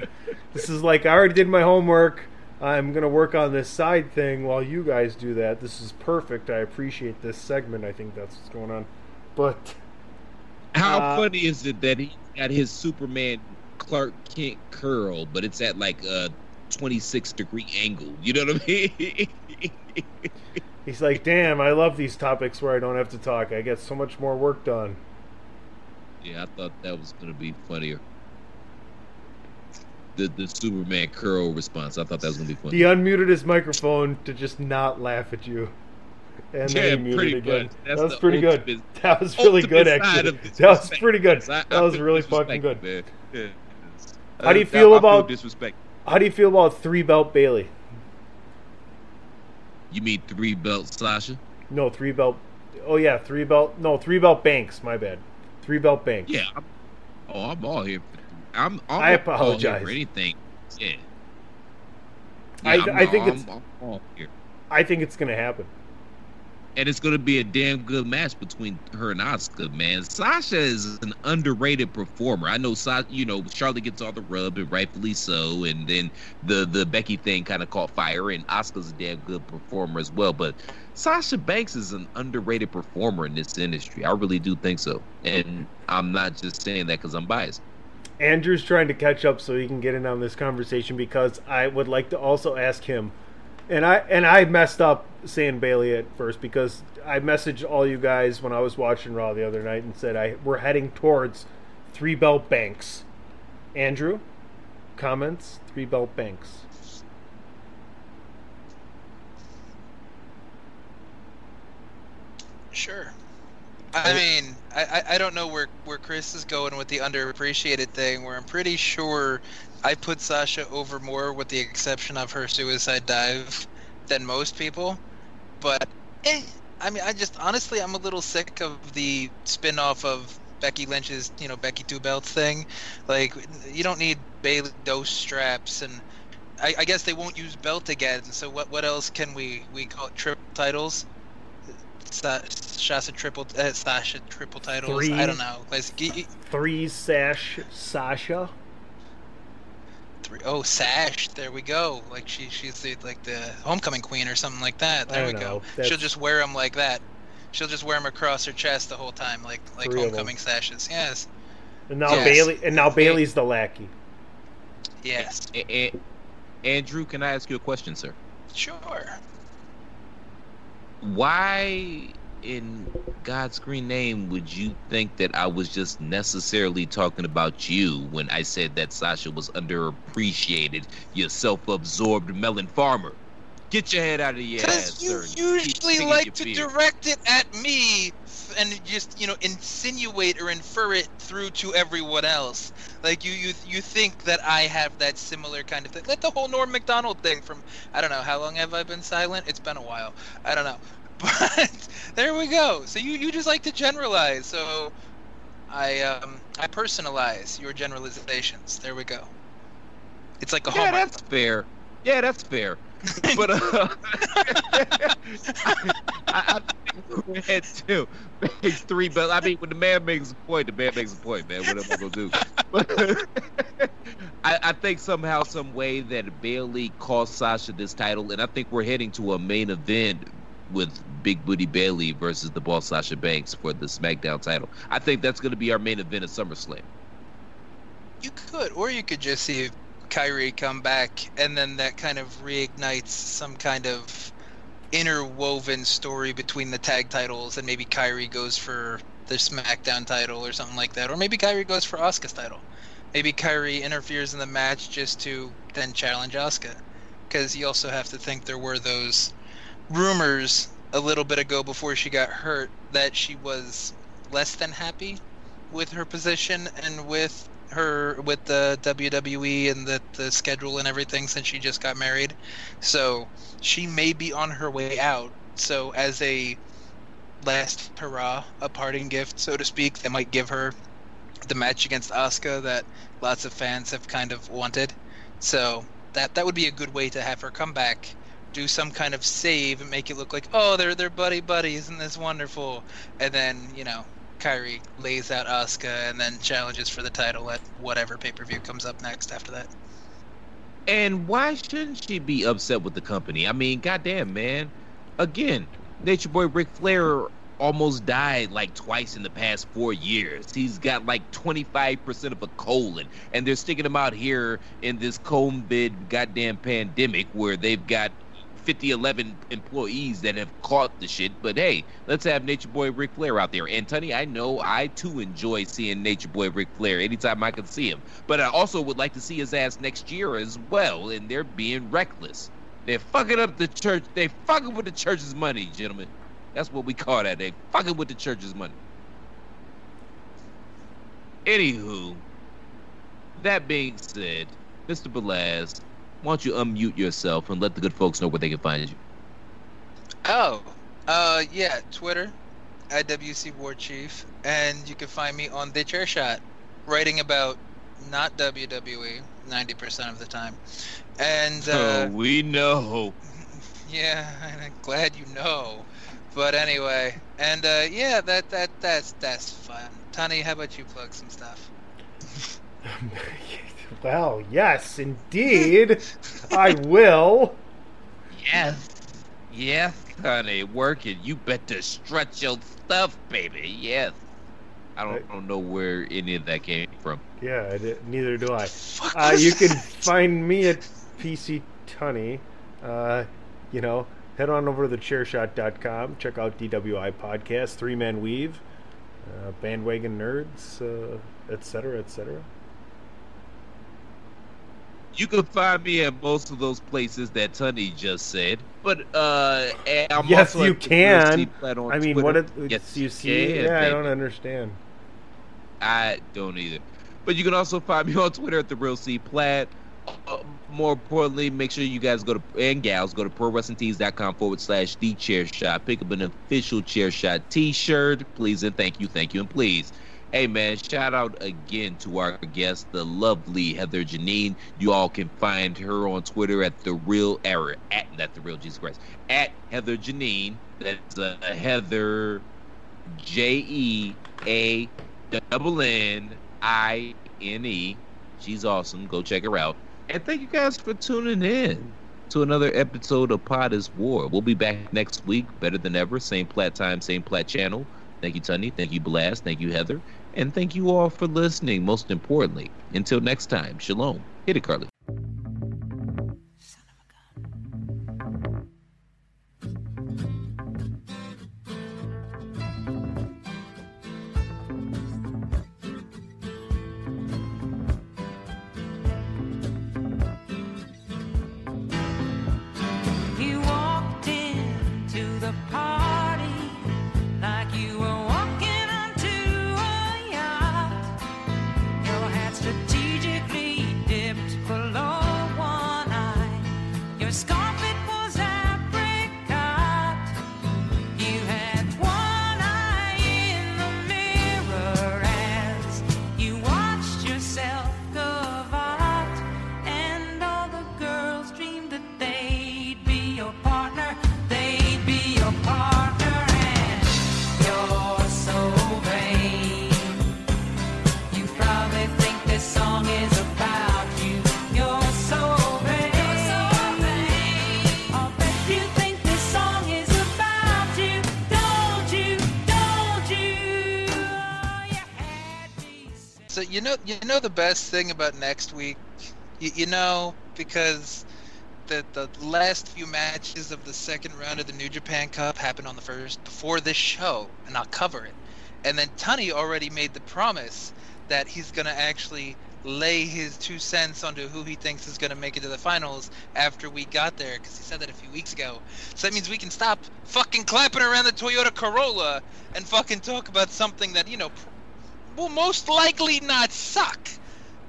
This is like I already did my homework. I'm gonna work on this side thing while you guys do that. This is perfect. I appreciate this segment. I think that's what's going on. But how uh, funny is it that he got his Superman Clark Kent curl, but it's at like a twenty-six degree angle? You know what I mean? He's like, damn, I love these topics where I don't have to talk. I get so much more work done. Yeah, I thought that was going to be funnier. The the Superman curl response. I thought that was going to be funny. He unmuted his microphone to just not laugh at you. And yeah, then he muted again. That was pretty good. That was really good, actually. That was pretty good. That was really fucking good. Yeah. How do you feel I, about I feel disrespect? How do you feel about three belt Bayley? You mean three belt Sasha? No, three belt. Oh yeah, three belt. No, three belt Banks. My bad. Three belt Banks. Yeah. I'm, oh, I'm all here. I'm. I'm I apologize all here for anything. Yeah. yeah I, I think all, it's. I'm all here. I think it's gonna happen. and it's going to be a damn good match between her and Asuka, man. Sasha is an underrated performer. I know, Sasha, you know, Charlotte gets all the rub, and rightfully so, and then the, the Becky thing kind of caught fire, and Asuka's a damn good performer as well, but Sasha Banks is an underrated performer in this industry. I really do think so, and I'm not just saying that because I'm biased. Andrew's trying to catch up so he can get in on this conversation, because I would like to also ask him, and I and I messed up saying Bayley at first, because I messaged all you guys when I was watching Raw the other night and said I we're heading towards Three Belt Banks. Andrew, comments? Three Belt Banks. Sure. I mean, I, I don't know where, where Chris is going with the underappreciated thing, where I'm pretty sure I put Sasha over more, with the exception of her suicide dive, than most people. But, eh, I mean, I just, honestly, I'm a little sick of the spin-off of Becky Lynch's, you know, Becky Two Belts thing. Like, you don't need Bayley dose straps, and I, I guess they won't use belt again, so what, what else can we, we call it, triple titles? Sasha triple, uh, Sasha triple titles. Three, I don't know. Like, you, three sash Sasha. Three oh sash. There we go. Like she, she's the, like the homecoming queen or something like that. There we know. go. That's... She'll just wear them like that. She'll just wear them across her chest the whole time, like like three homecoming sashes. Yes. And now yes. Bayley. And now Bayley's the lackey. Yes. A- A- Andrew, can I ask you a question, sir? Sure. Why in God's green name would you think that I was just necessarily talking about you when I said that Sasha was underappreciated, you self-absorbed melon farmer? Get your head out of your ass, sir. Because you usually like to direct it at me and just, you know, insinuate or infer it through to everyone else. Like, you, you, you think that I have that similar kind of thing. Like the whole Norm Macdonald thing from, I don't know, how long have I been silent? It's been a while. I don't know. But there we go. So you, you just like to generalize. So I, um, I personalize your generalizations. There we go. It's like a homework. Yeah, that's fair. Yeah, that's fair. But uh, I, I, I think had two, makes three. But I mean, when the man makes a point, the man makes a point, man. What am I gonna do? But I, I think somehow, some way, that Bayley cost Sasha this title, and I think we're heading to a main event with Big Booty Bayley versus the Boss Sasha Banks for the SmackDown title. I think that's gonna be our main event at SummerSlam. You could, or you could just see Kyrie come back, and then that kind of reignites some kind of interwoven story between the tag titles, and maybe Kyrie goes for the SmackDown title or something like that, or maybe Kyrie goes for Asuka's title. Maybe Kyrie interferes in the match just to then challenge Asuka, because you also have to think there were those rumors a little bit ago before she got hurt that she was less than happy with her position and with her with the W W E and the, the schedule and everything since she just got married. So she may be on her way out. So as a last hurrah, a parting gift, so to speak, they might give her the match against Asuka that lots of fans have kind of wanted. So that that would be a good way to have her come back, do some kind of save and make it look like, oh, they're they're buddy buddy, isn't this wonderful? And then, you know, Kyrie lays out Asuka and then challenges for the title at whatever pay-per-view comes up next after that. And why shouldn't she be upset with the company? I mean, goddamn, man. Again, Nature Boy Ric Flair almost died like twice in the past four years. He's got like twenty-five percent of a colon, and they're sticking him out here in this COVID goddamn pandemic where they've got fifty eleven employees that have caught the shit. But hey, let's have Nature Boy Ric Flair out there. And Tunney, I know I too enjoy seeing Nature Boy Ric Flair anytime I can see him, but I also would like to see his ass next year as well. And they're being reckless. They're fucking up the church. They fucking with the church's money, gentlemen. That's what we call that. They fucking with the church's money. Anywho, that being said, Mister Balaz, why don't you unmute yourself and let the good folks know where they can find you? Oh, uh, yeah, Twitter, at W C War Chief, and you can find me on The Chair Shot, writing about not W W E ninety percent of the time. And uh, oh, we know. Yeah, I'm glad you know. But anyway, and uh, yeah, that that that's that's fun. Tunney, how about you plug some stuff? Well, yes, indeed, I will. Yes, yes, Tunney, work it. You better stretch your stuff, baby. Yes. I don't, I don't know where any of that came from. Yeah, neither do I. Uh, you can find me at P C Tunney. Uh, you know, head on over to the chair shot dot com. Check out D W I Podcast, Three Man Weave, uh, Bandwagon Nerds, uh, et cetera, et cetera. You can find me at most of those places that Tunney just said. But uh, I'm yes, also you can. On I mean, Twitter. What? It, yes, you see? Yeah, yeah, I don't understand. I don't either. But you can also find me on Twitter at the Real C Platt. Uh, more importantly, make sure you guys go to and gals go to pro wrestling tees dot com forward slash the chair shot. Pick up an official chair shot T-shirt, please and thank you, thank you, and please. Hey man, shout out again to our guest, the lovely Heather Janine. You all can find her on Twitter at the Real Error at not the Real Jesus Christ at Heather Janine. That's uh, Heather J E A double N I N E. She's awesome. Go check her out. And thank you guys for tuning in to another episode of Pod is War. We'll be back next week, better than ever. Same Platt time, same Platt channel. Thank you, Tunney. Thank you, Balaz. Thank you, Heather. And thank you all for listening, most importantly. Until next time, shalom. Hit it, Carly. Son of a gun. You walked into the party like you were walking onto a yacht. Your hat strategically dipped below one eye. Your scarf, it was apricot. You had one eye in the mirror as you watched yourself go out. And all the girls dreamed that they'd be your partner. They'd be your partner. You're so vain. You probably think this song is about you. You're so vain. I'll bet you think this song is about you. Don't you? Don't you? Oh, you had me sick. So you know, you know the best thing about next week, you, you know, because the the last few matches of the second round of the New Japan Cup happened on the first before this show, and I'll cover it. And then Tunney already made the promise that he's gonna actually lay his two cents onto who he thinks is gonna make it to the finals after we got there, because he said that a few weeks ago. So that means we can stop fucking clapping around the Toyota Corolla and fucking talk about something that, you know, will most likely not suck.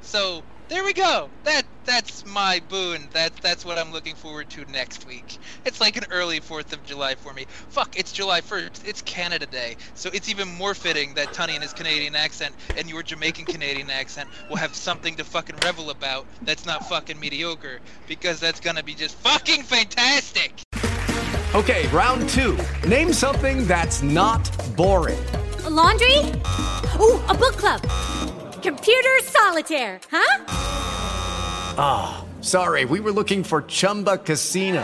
So there we go. That that's my boon. That that's what I'm looking forward to next week. It's like an early fourth of July for me. Fuck, it's July first. It's Canada Day. So it's even more fitting that Tunney and his Canadian accent and your Jamaican Canadian accent will have something to fucking revel about that's not fucking mediocre, because that's going to be just fucking fantastic. Okay, round two. Name something that's not boring. A laundry? Ooh, a book club. Computer solitaire, huh? Ah, oh, sorry. We were looking for Chumba Casino.